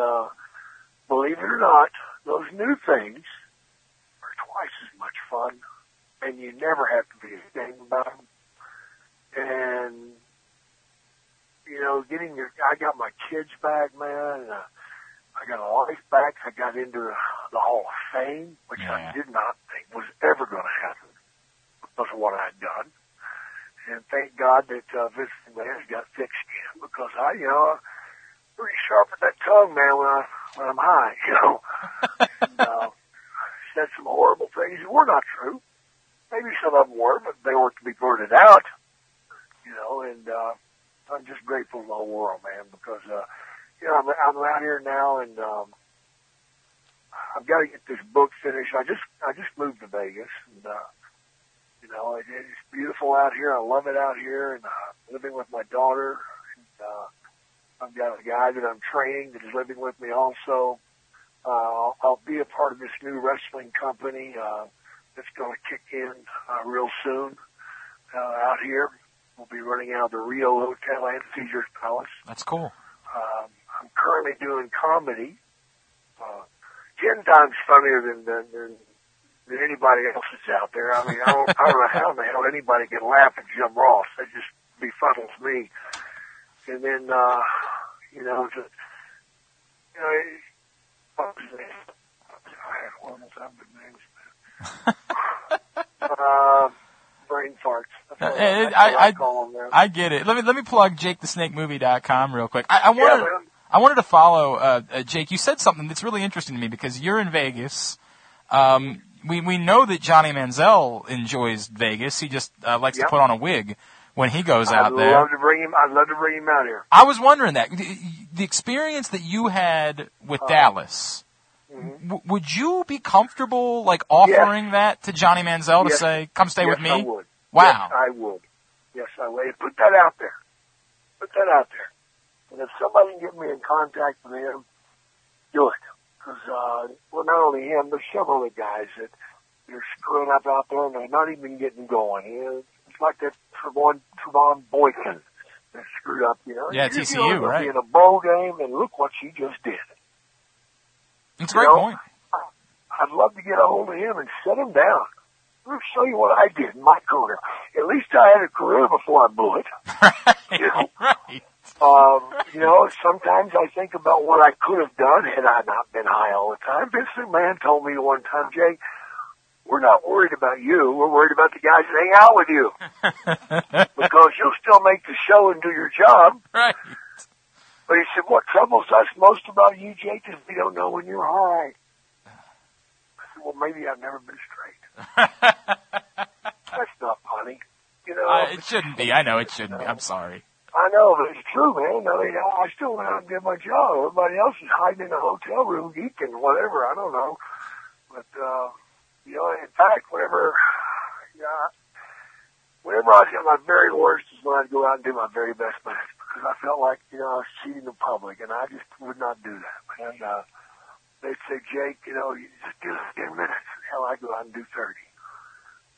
believe it or not, those new things are twice as much fun, and you never have to be ashamed about them. And, you know, I got my kids back, man. And, I got a life back. I got into the Hall of Fame, which I did not think was ever going to happen because of what I had done. And thank God that Vince McMahon's got thick skin, because I, you know, pretty sharp with that tongue, man, when I'm high, you know. And, said some horrible things that were not true. Maybe some of them were, but they weren't to be blurted out, you know. And I'm just grateful to the whole world, man, because you know, I'm out here now, and I've got to get this book finished. I just moved to Vegas, and you know, it's beautiful out here. I love it out here, and I'm living with my daughter. And, I've got a guy that I'm training that is living with me also. I'll be a part of this new wrestling company that's going to kick in real soon out here. We'll be running out of the Rio Hotel and Caesars Palace. That's cool. I'm currently doing comedy, 10 times funnier than anybody else that's out there. I mean, I don't know how the hell anybody can laugh at Jim Ross. That just befuddles me. And then, I had horrible time with names, man. Brain farts. I get it. Let me plug JakeTheSnakeMovie.com real quick. I wanted to follow Jake. You said something that's really interesting to me, because you're in Vegas. We know that Johnny Manziel enjoys Vegas. He just likes to put on a wig when he goes out there. I'd love to bring him out here. I was wondering that the experience that you had with Dallas. Mm-hmm. Would you be comfortable, like, offering that to Johnny Manziel to say, come stay with me? I would. Wow. Yes, I would. Yes, I would. Put that out there. Put that out there. And if somebody can get me in contact with him, do it. Because, well, not only him, there's several other guys that are screwing up out there, and they're not even getting going. You know, it's like that Trevon Boykin that screwed up, you know. Yeah, TCU, right? Be in a bowl game, and look what she just did. That's a great point. I'd love to get a hold of him and set him down. I'll show you what I did in my career. At least I had a career before I blew it. You know? Right. You know, sometimes I think about what I could have done had I not been high all the time. Vince McMahon told me one time, Jay, we're not worried about you. We're worried about the guys that hang out with you. Because you'll still make the show and do your job. Right. But he said, what troubles us most about you, Jake, is we don't know when you're high. I said, well, maybe I've never been straight. That's not funny. You know, it shouldn't be. I know it shouldn't be. I'm sorry. I know, but it's true, man. I mean, I still went out and did my job. Everybody else is hiding in a hotel room, geeking, whatever. I don't know. But, you know, in fact, whenever I was at my very worst is when I'd go out and do my very best match. I felt like, you know, I was cheating the public, and I just would not do that. And they'd say, Jake, you know, you just do 10 minutes. Hell, I'd go out and do 30.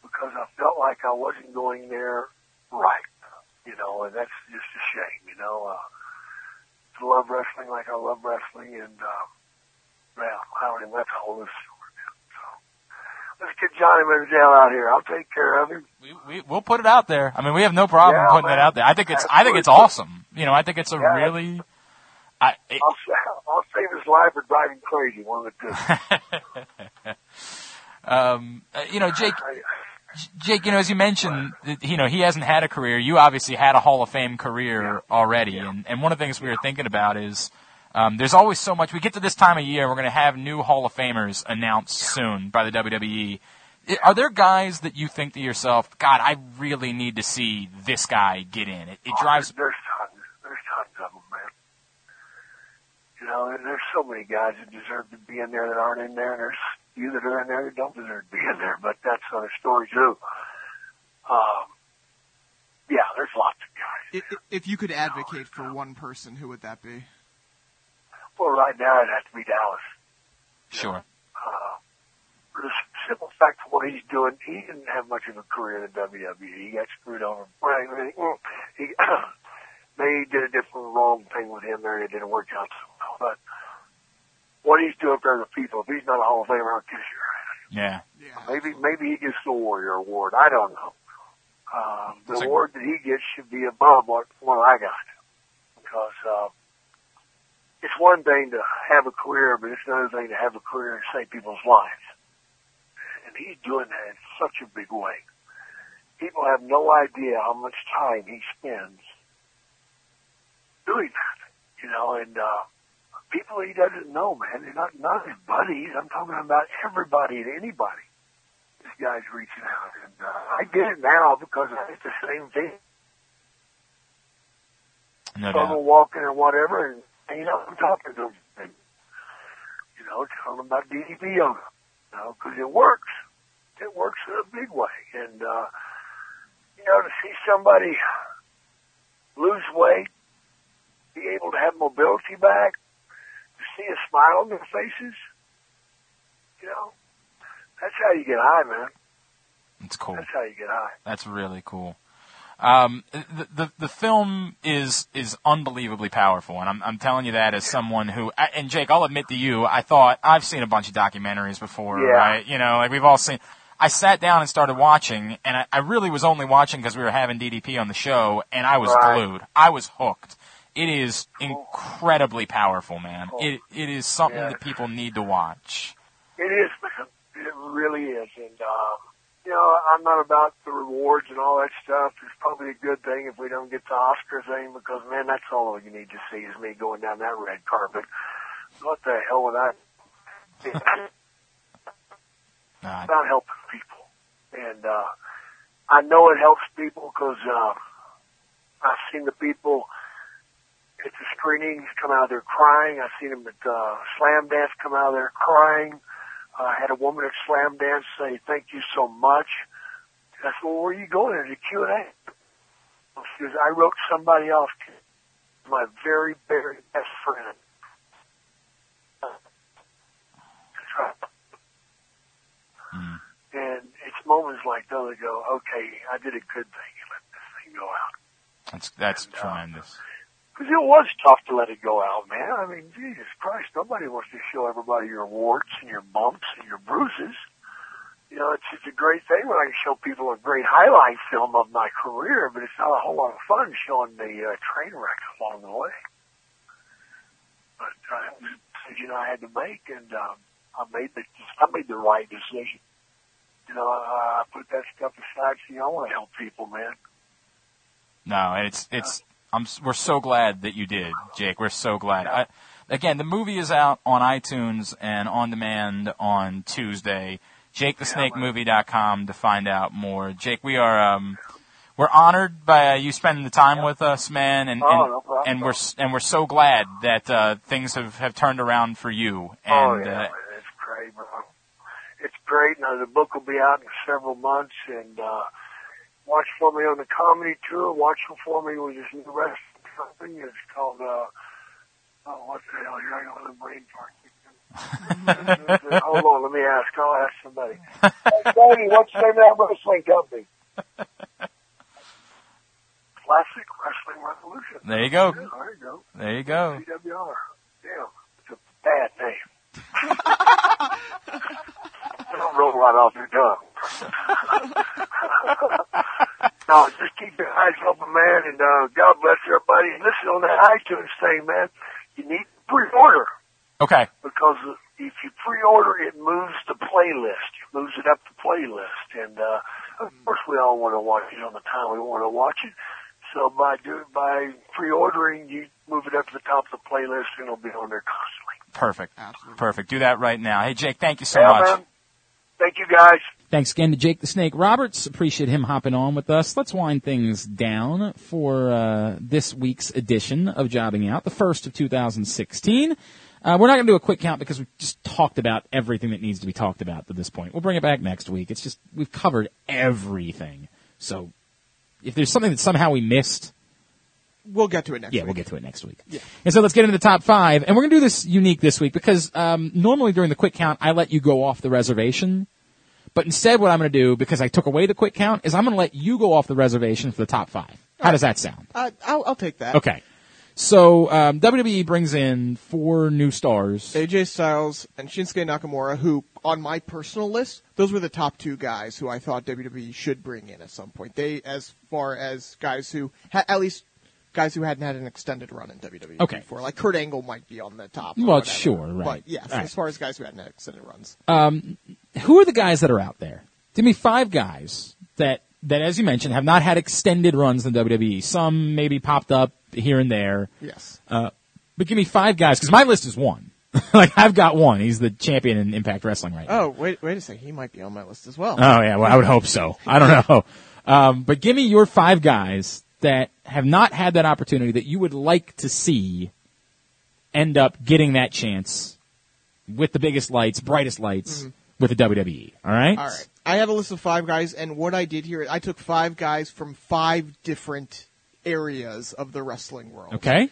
Because I felt like I wasn't going there right, you know, and that's just a shame, you know. To love wrestling like I love wrestling, and, well, I don't even have to hold this story down. So let's get Johnny Manziel out here. I'll take care of him. We'll put it out there. I mean, we have no problem putting that out there. I think it's awesome. You know, I think it's a really. I'll save his life or drive him crazy. One of the two. You know, Jake. You know, as you mentioned, you know, he hasn't had a career. You obviously had a Hall of Fame career already, and one of the things we were thinking about is there's always so much. We get to this time of year, we're going to have new Hall of Famers announced soon by the WWE. Are there guys that you think to yourself, God, I really need to see this guy get in? It drives. There's tons of them, man. You know, there's so many guys that deserve to be in there that aren't in there, and there's few that are in there that don't deserve to be in there, but that's another story too. Yeah, there's lots of guys. If you could advocate for one person, who would that be? Well, right now it'd have to be Dallas. Sure. For the simple fact of what he's doing, he didn't have much of a career in the WWE. He got screwed over. He they did a different wrong thing with him there, and it didn't work out so well. But what he's doing for the people, if he's not a Hall of Famer, I'll kiss your ass. Yeah. Maybe he gets the Warrior Award. I don't know. The award that he gets should be above what I got. Because it's one thing to have a career, but it's another thing to have a career and save people's lives. And he's doing that in such a big way. People have no idea how much time he spends doing that, you know, and people he doesn't know, man, they're not his buddies. I'm talking about everybody and anybody. This guy's reaching out, and I get it now because it's the same thing. No doubt. Someone walking or whatever, and you know, I'm talking to them, and, you know, telling them about DDP on them, you know, because it works. It works in a big way, and you know, to see somebody lose weight, be able to have mobility back, to see a smile on their faces, you know, that's how you get high, man. It's cool. That's how you get high. That's really cool. The film is unbelievably powerful, and I'm telling you that as someone who, and Jake, I'll admit to you, I thought, I've seen a bunch of documentaries before, right? You know, like we've all seen. I sat down and started watching, and I really was only watching because we were having DDP on the show, and I was glued. I was hooked. It is incredibly powerful, man. Cool. It is something that people need to watch. It is, man. It really is. And, you know, I'm not about the rewards and all that stuff. It's probably a good thing if we don't get the Oscar thing because, man, that's all you need to see is me going down that red carpet. What the hell would I do? It's about helping people. And I know it helps people because I've seen the people at the screenings come out of there crying. I've seen them at Slam Dance come out of there crying. I had a woman at Slam Dance say, "Thank you so much." I said, "Well, where are you going?" There's a Q&A. She goes, "I wrote somebody off, my very, very best friend." And it's moments like those that go, "Okay, I did a good thing. Let this thing go out." That's tremendous. Because it was tough to let it go out, man. I mean, Jesus Christ, nobody wants to show everybody your warts and your bumps and your bruises. You know, it's just a great thing when I can show people a great highlight film of my career, but it's not a whole lot of fun showing the train wreck along the way. But that was a decision I had to make, and I made the right decision. You know, I put that stuff aside. See, I want to help people, man. No, it's. We're so glad that you did, Jake. We're so glad. Again, the movie is out on iTunes and on demand on Tuesday. JakeTheSnakeMovie.com to find out more. Jake, we are we're honored by you spending the time with us, man, and we're so glad that things have turned around for you. And, it's great, bro. It's great. Now the book will be out in several months, and. Watch for me on the comedy tour. Watch for me with this new wrestling something. It's called, what the hell? You're going to brain fart. Hold on, let me ask. I'll ask somebody. Hey, Brady, what's the name of that wrestling company? Classic Wrestling Revolution. There you go. Yeah, there you go. There you go. CWR. Damn, it's a bad name. Don't roll right off your tongue. No, just keep your eyes open, man, and God bless everybody. And listen on that iTunes thing, man. You need to pre-order. Okay. Because if you pre-order, it moves the playlist. It moves it up the playlist. And, of course, we all want to watch it on the time we want to watch it. So by pre-ordering, you move it up to the top of the playlist, and it'll be on there constantly. Perfect. Absolutely. Perfect. Do that right now. Hey, Jake, thank you so much. Man. Thank you, guys. Thanks again to Jake the Snake Roberts. Appreciate him hopping on with us. Let's wind things down for this week's edition of Jobbing Out, the first of 2016. We're not going to do a quick count because we've just talked about everything that needs to be talked about at this point. We'll bring it back next week. It's just we've covered everything. So if there's something that somehow we missed, we'll get to it next week. Yeah, we'll get to it next week. Yeah. And so let's get into the top five. And we're going to do this unique this week because normally during the quick count, I let you go off the reservation. But instead what I'm going to do, because I took away the quick count, is I'm going to let you go off the reservation for the top five. How does that sound? I'll take that. Okay. So WWE brings in four new stars. AJ Styles and Shinsuke Nakamura, who on my personal list, those were the top two guys who I thought WWE should bring in at some point. They, as far as guys who, at least guys who hadn't had an extended run in WWE before. Like Kurt Angle might be on the top. Well, whatever. Sure, right. But yeah, so as far as guys who hadn't had extended runs. Who are the guys that are out there? Give me five guys that, as you mentioned, have not had extended runs in WWE. Some maybe popped up here and there. Yes. But give me five guys, because my list is one. Like, I've got one. He's the champion in Impact Wrestling right now. Oh, wait a second. He might be on my list as well. Oh, yeah. Well, I would hope so. I don't know. But give me your five guys that have not had that opportunity that you would like to see end up getting that chance with the biggest lights, brightest lights, with the WWE. All right? All right. I have a list of five guys, and what I did here, I took five guys from five different areas of the wrestling world. Okay.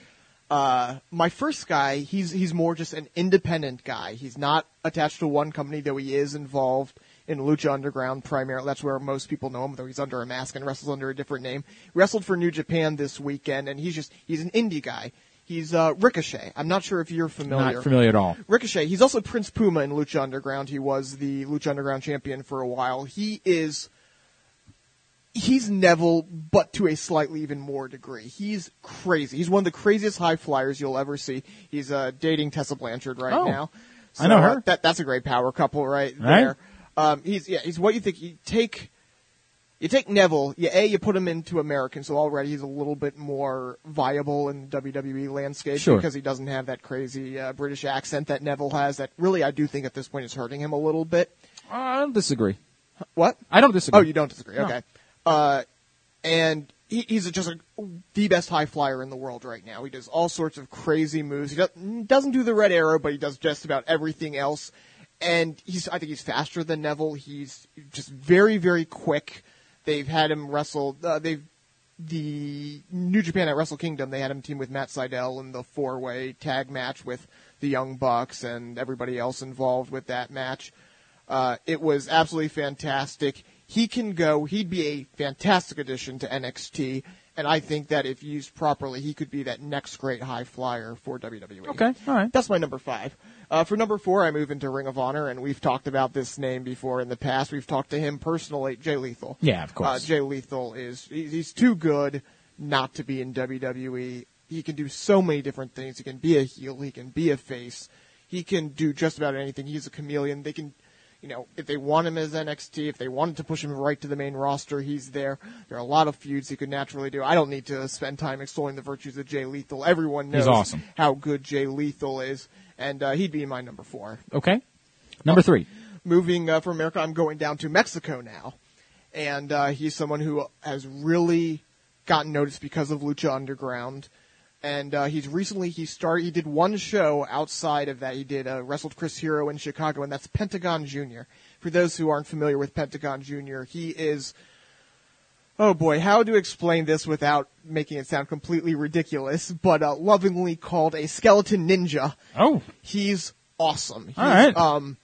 My first guy, he's more just an independent guy. He's not attached to one company, though he is involved in Lucha Underground primarily. That's where most people know him, though he's under a mask and wrestles under a different name. Wrestled for New Japan this weekend, and he's an indie guy. He's Ricochet. I'm not sure if you're familiar. Not familiar at all. Ricochet. He's also Prince Puma in Lucha Underground. He was the Lucha Underground champion for a while. He's Neville, but to a slightly even more degree. He's crazy. He's one of the craziest high flyers you'll ever see. He's dating Tessa Blanchard right now. So, I know her. That's a great power couple right there. He's what you think. You take Neville, you put him into American, so already he's a little bit more viable in the WWE landscape because he doesn't have that crazy British accent that Neville has that really I do think at this point is hurting him a little bit. I don't disagree. What? I don't disagree. Oh, you don't disagree. No. Okay. And he's just the best high flyer in the world right now. He does all sorts of crazy moves. He doesn't do the red arrow, but he does just about everything else. And I think he's faster than Neville. He's just very, very quick. They've had him wrestle. The New Japan at Wrestle Kingdom, they had him team with Matt Sydal in the four-way tag match with the Young Bucks and everybody else involved with that match. It was absolutely fantastic. He can go. He'd be a fantastic addition to NXT, and I think that if used properly, he could be that next great high flyer for WWE. Okay, all right. That's my number five. For number four, I move into Ring of Honor, and we've talked about this name before in the past. We've talked to him personally, Jay Lethal. Yeah, of course. Jay Lethal he's too good not to be in WWE. He can do so many different things. He can be a heel. He can be a face. He can do just about anything. He's a chameleon. They can, if they want him as NXT, if they wanted to push him right to the main roster, he's there. There are a lot of feuds he could naturally do. I don't need to spend time extolling the virtues of Jay Lethal. Everyone knows how good Jay Lethal is. And he'd be my number four. Okay. Number three. Moving from America, I'm going down to Mexico now. And he's someone who has really gotten noticed because of Lucha Underground. And he did one show outside of that. He did wrestled Chris Hero in Chicago, and that's Pentagon Jr. For those who aren't familiar with Pentagon Jr., he is... Oh, boy, how to explain this without making it sound completely ridiculous, but lovingly called a skeleton ninja. Oh. He's awesome. All right.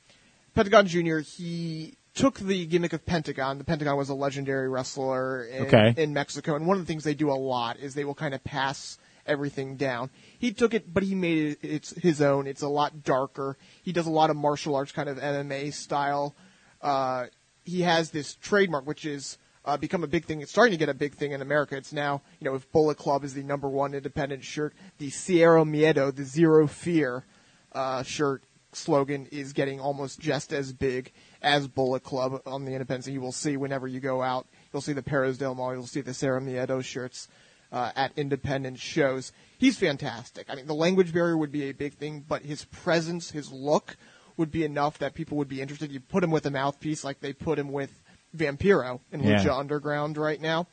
Pentagon Jr., he took the gimmick of Pentagon. The Pentagon was a legendary wrestler in Mexico, and one of the things they do a lot is they will kind of pass everything down. He took it, but he made it his own. It's a lot darker. He does a lot of martial arts, kind of MMA style. He has this trademark, which is... become a big thing. It's starting to get a big thing in America. It's now, if Bullet Club is the number one independent shirt, the Cero Miedo, the Zero Fear shirt slogan is getting almost just as big as Bullet Club on the independents. You will see whenever you go out, you'll see the Perros del Mal, you'll see the Cero Miedo shirts at independent shows. He's fantastic. I mean, the language barrier would be a big thing, but his presence, his look would be enough that people would be interested. You put him with a mouthpiece like they put him with Vampiro in Lucha Underground right now.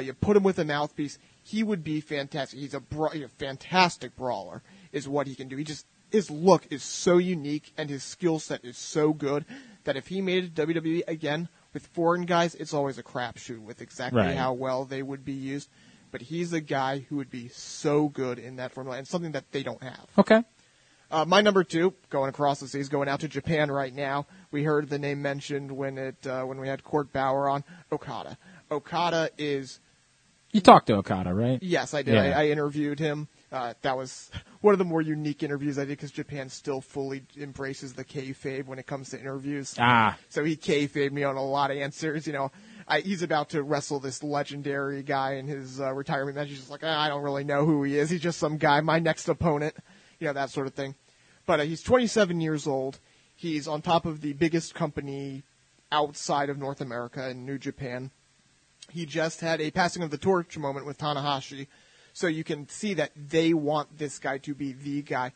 You put him with a mouthpiece, he would be fantastic. He's a fantastic brawler is what he can do. He just, his look is so unique and his skill set is so good that if he made it to WWE again with foreign guys, it's always a crapshoot with exactly how well they would be used. But he's a guy who would be so good in that formula and something that they don't have. Okay. My number two, going across the seas, going out to Japan right now. We heard the name mentioned when we had Court Bauer on. Okada. Okada is... You talked to Okada, right? Yes, I did. Yeah. I interviewed him. That was one of the more unique interviews I did because Japan still fully embraces the kayfabe when it comes to interviews. So he kayfabed me on a lot of answers, you know. He's about to wrestle this legendary guy in his retirement match. He's just like, I don't really know who he is. He's just some guy, my next opponent, you know, that sort of thing. But he's 27 years old. He's on top of the biggest company outside of North America in New Japan. He just had a passing of the torch moment with Tanahashi. So you can see that they want this guy to be the guy.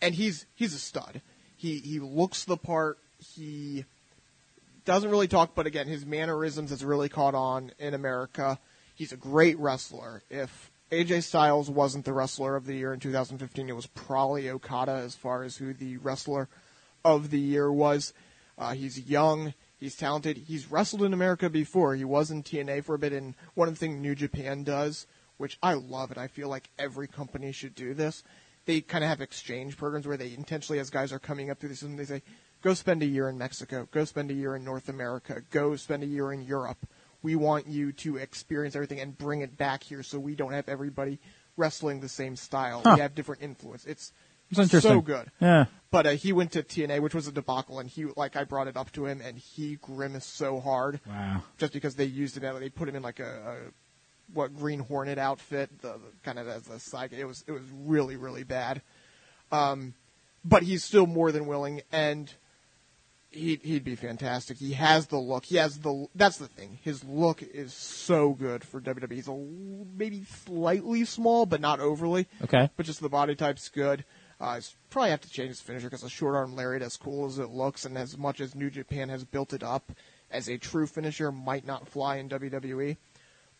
And he's a stud. He looks the part. He... doesn't really talk, but again, his mannerisms has really caught on in America. He's a great wrestler. If AJ Styles wasn't the wrestler of the year in 2015, it was probably Okada as far as who the wrestler of the year was. He's young. He's talented. He's wrestled in America before. He was in TNA for a bit, and one of the things New Japan does, which I love, and I feel like every company should do this, they kind of have exchange programs where they intentionally, as guys are coming up through the system, they say, go spend a year in Mexico. Go spend a year in North America. Go spend a year in Europe. We want you to experience everything and bring it back here so we don't have everybody wrestling the same style. Huh. We have different influence. It's so good. Yeah. But he went to TNA, which was a debacle, and he, like, I brought it up to him, and he grimaced so hard. Wow. Just because they used it. They put him in, like, a Green Hornet outfit, the kind of as a side. It was really, really bad. But he's still more than willing, and... He'd be fantastic. He has the look. That's the thing. His look is so good for WWE. He's maybe slightly small, but not overly. Okay. But just the body type's good. He's probably have to change his finisher because a short arm lariat, as cool as it looks, and as much as New Japan has built it up as a true finisher, might not fly in WWE.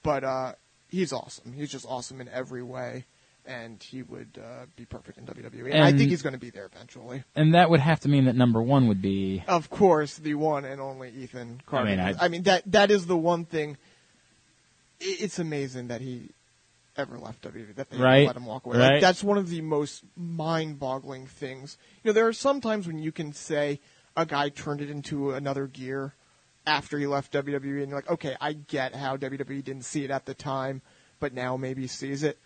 But he's awesome. He's just awesome in every way. And he would be perfect in WWE. And I think he's going to be there eventually. And that would have to mean that number one would be... Of course, the one and only Ethan Carter. I mean that is the one thing. It's amazing that he ever left WWE, that they let him walk away. Right. Like, that's one of the most mind-boggling things. You know, there are some times when you can say a guy turned it into another gear after he left WWE. And you're like, okay, I get how WWE didn't see it at the time, but now maybe sees it.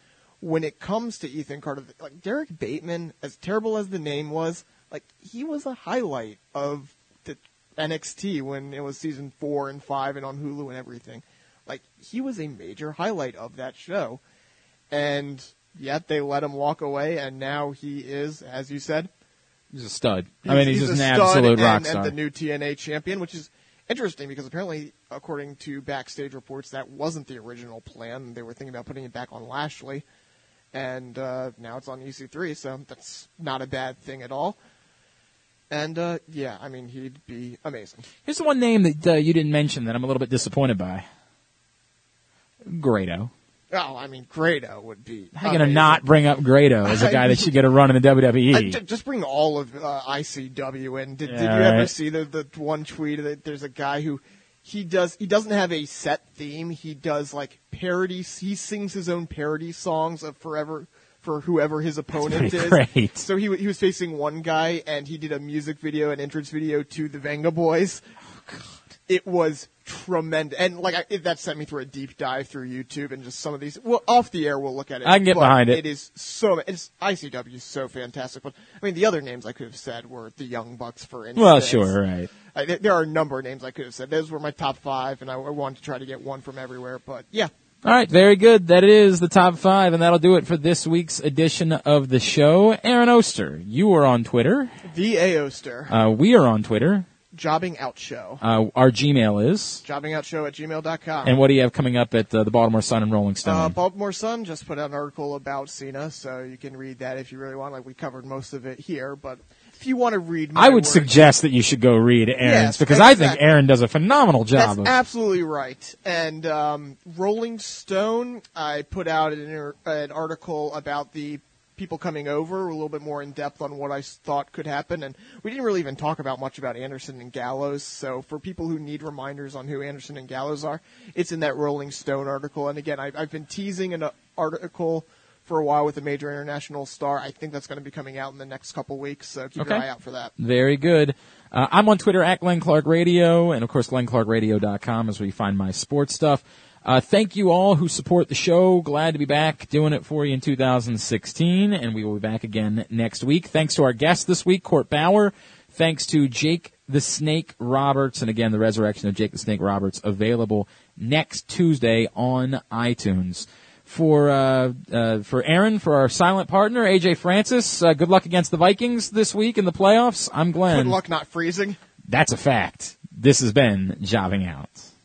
When it comes to Ethan Carter, like Derek Bateman, as terrible as the name was, like he was a highlight of the NXT when it was season 4 and 5 and on Hulu and everything. Like he was a major highlight of that show, and yet they let him walk away, and now he is, as you said, he's a stud. He's an absolute rock star, and the new TNA champion, which is interesting because apparently, according to backstage reports, that wasn't the original plan. They were thinking about putting it back on Lashley. And now it's on EC3, so that's not a bad thing at all. And, he'd be amazing. Here's the one name that you didn't mention that I'm a little bit disappointed by. Grado. Oh, Grado would be... How are you going to not bring up Grado as a guy that should get a run in the WWE? Just bring all of ICW in. Did you ever see the one tweet that there's a guy who... He doesn't have a set theme. He does like parodies. He sings his own parody songs of forever for whoever his opponent is. Great. So he was facing one guy, and he did a music video, an entrance video to the Venga Boys. Oh God, it was tremendous, and that sent me through a deep dive through YouTube and just some of these. Well, off the air, we'll look at it. I can get behind it. It is so. It's ICW is so fantastic. But the other names I could have said were the Young Bucks, for instance. Well, sure, right. There are a number of names I could have said. Those were my top five, and I wanted to try to get one from everywhere, but yeah. All right, very good. That is the top five, and that'll do it for this week's edition of the show. Aaron Oster, you are on Twitter. The A. Oster. We are on Twitter. Jobbing Out Show. Our Gmail is? jobbingoutshow@gmail.com. And what do you have coming up at the Baltimore Sun and Rolling Stone? Baltimore Sun just put out an article about Cena, so you can read that if you really want. We covered most of it here, but... if you want to read my work, suggest that you should go read Aaron's, because exactly. I think Aaron does a phenomenal job. That's absolutely right. And Rolling Stone, I put out an article about the people coming over, a little bit more in depth on what I thought could happen. And we didn't really even talk about much about Anderson and Gallows. So for people who need reminders on who Anderson and Gallows are, it's in that Rolling Stone article. And again, I've been teasing an article for a while with a major international star. I think that's going to be coming out in the next couple weeks. So keep your eye out for that. Very good. I'm on Twitter at Glenn Clark Radio. And of course, glennclarkradio.com is where you find my sports stuff. Thank you all who support the show. Glad to be back doing it for you in 2016, and we will be back again next week. Thanks to our guest this week, Court Bauer. Thanks to Jake the Snake Roberts, and again, the resurrection of Jake the Snake Roberts available next Tuesday on iTunes. For Aaron, for our silent partner, AJ Francis, good luck against the Vikings this week in the playoffs. I'm Glenn. Good luck not freezing. That's a fact. This has been Jobbing Out.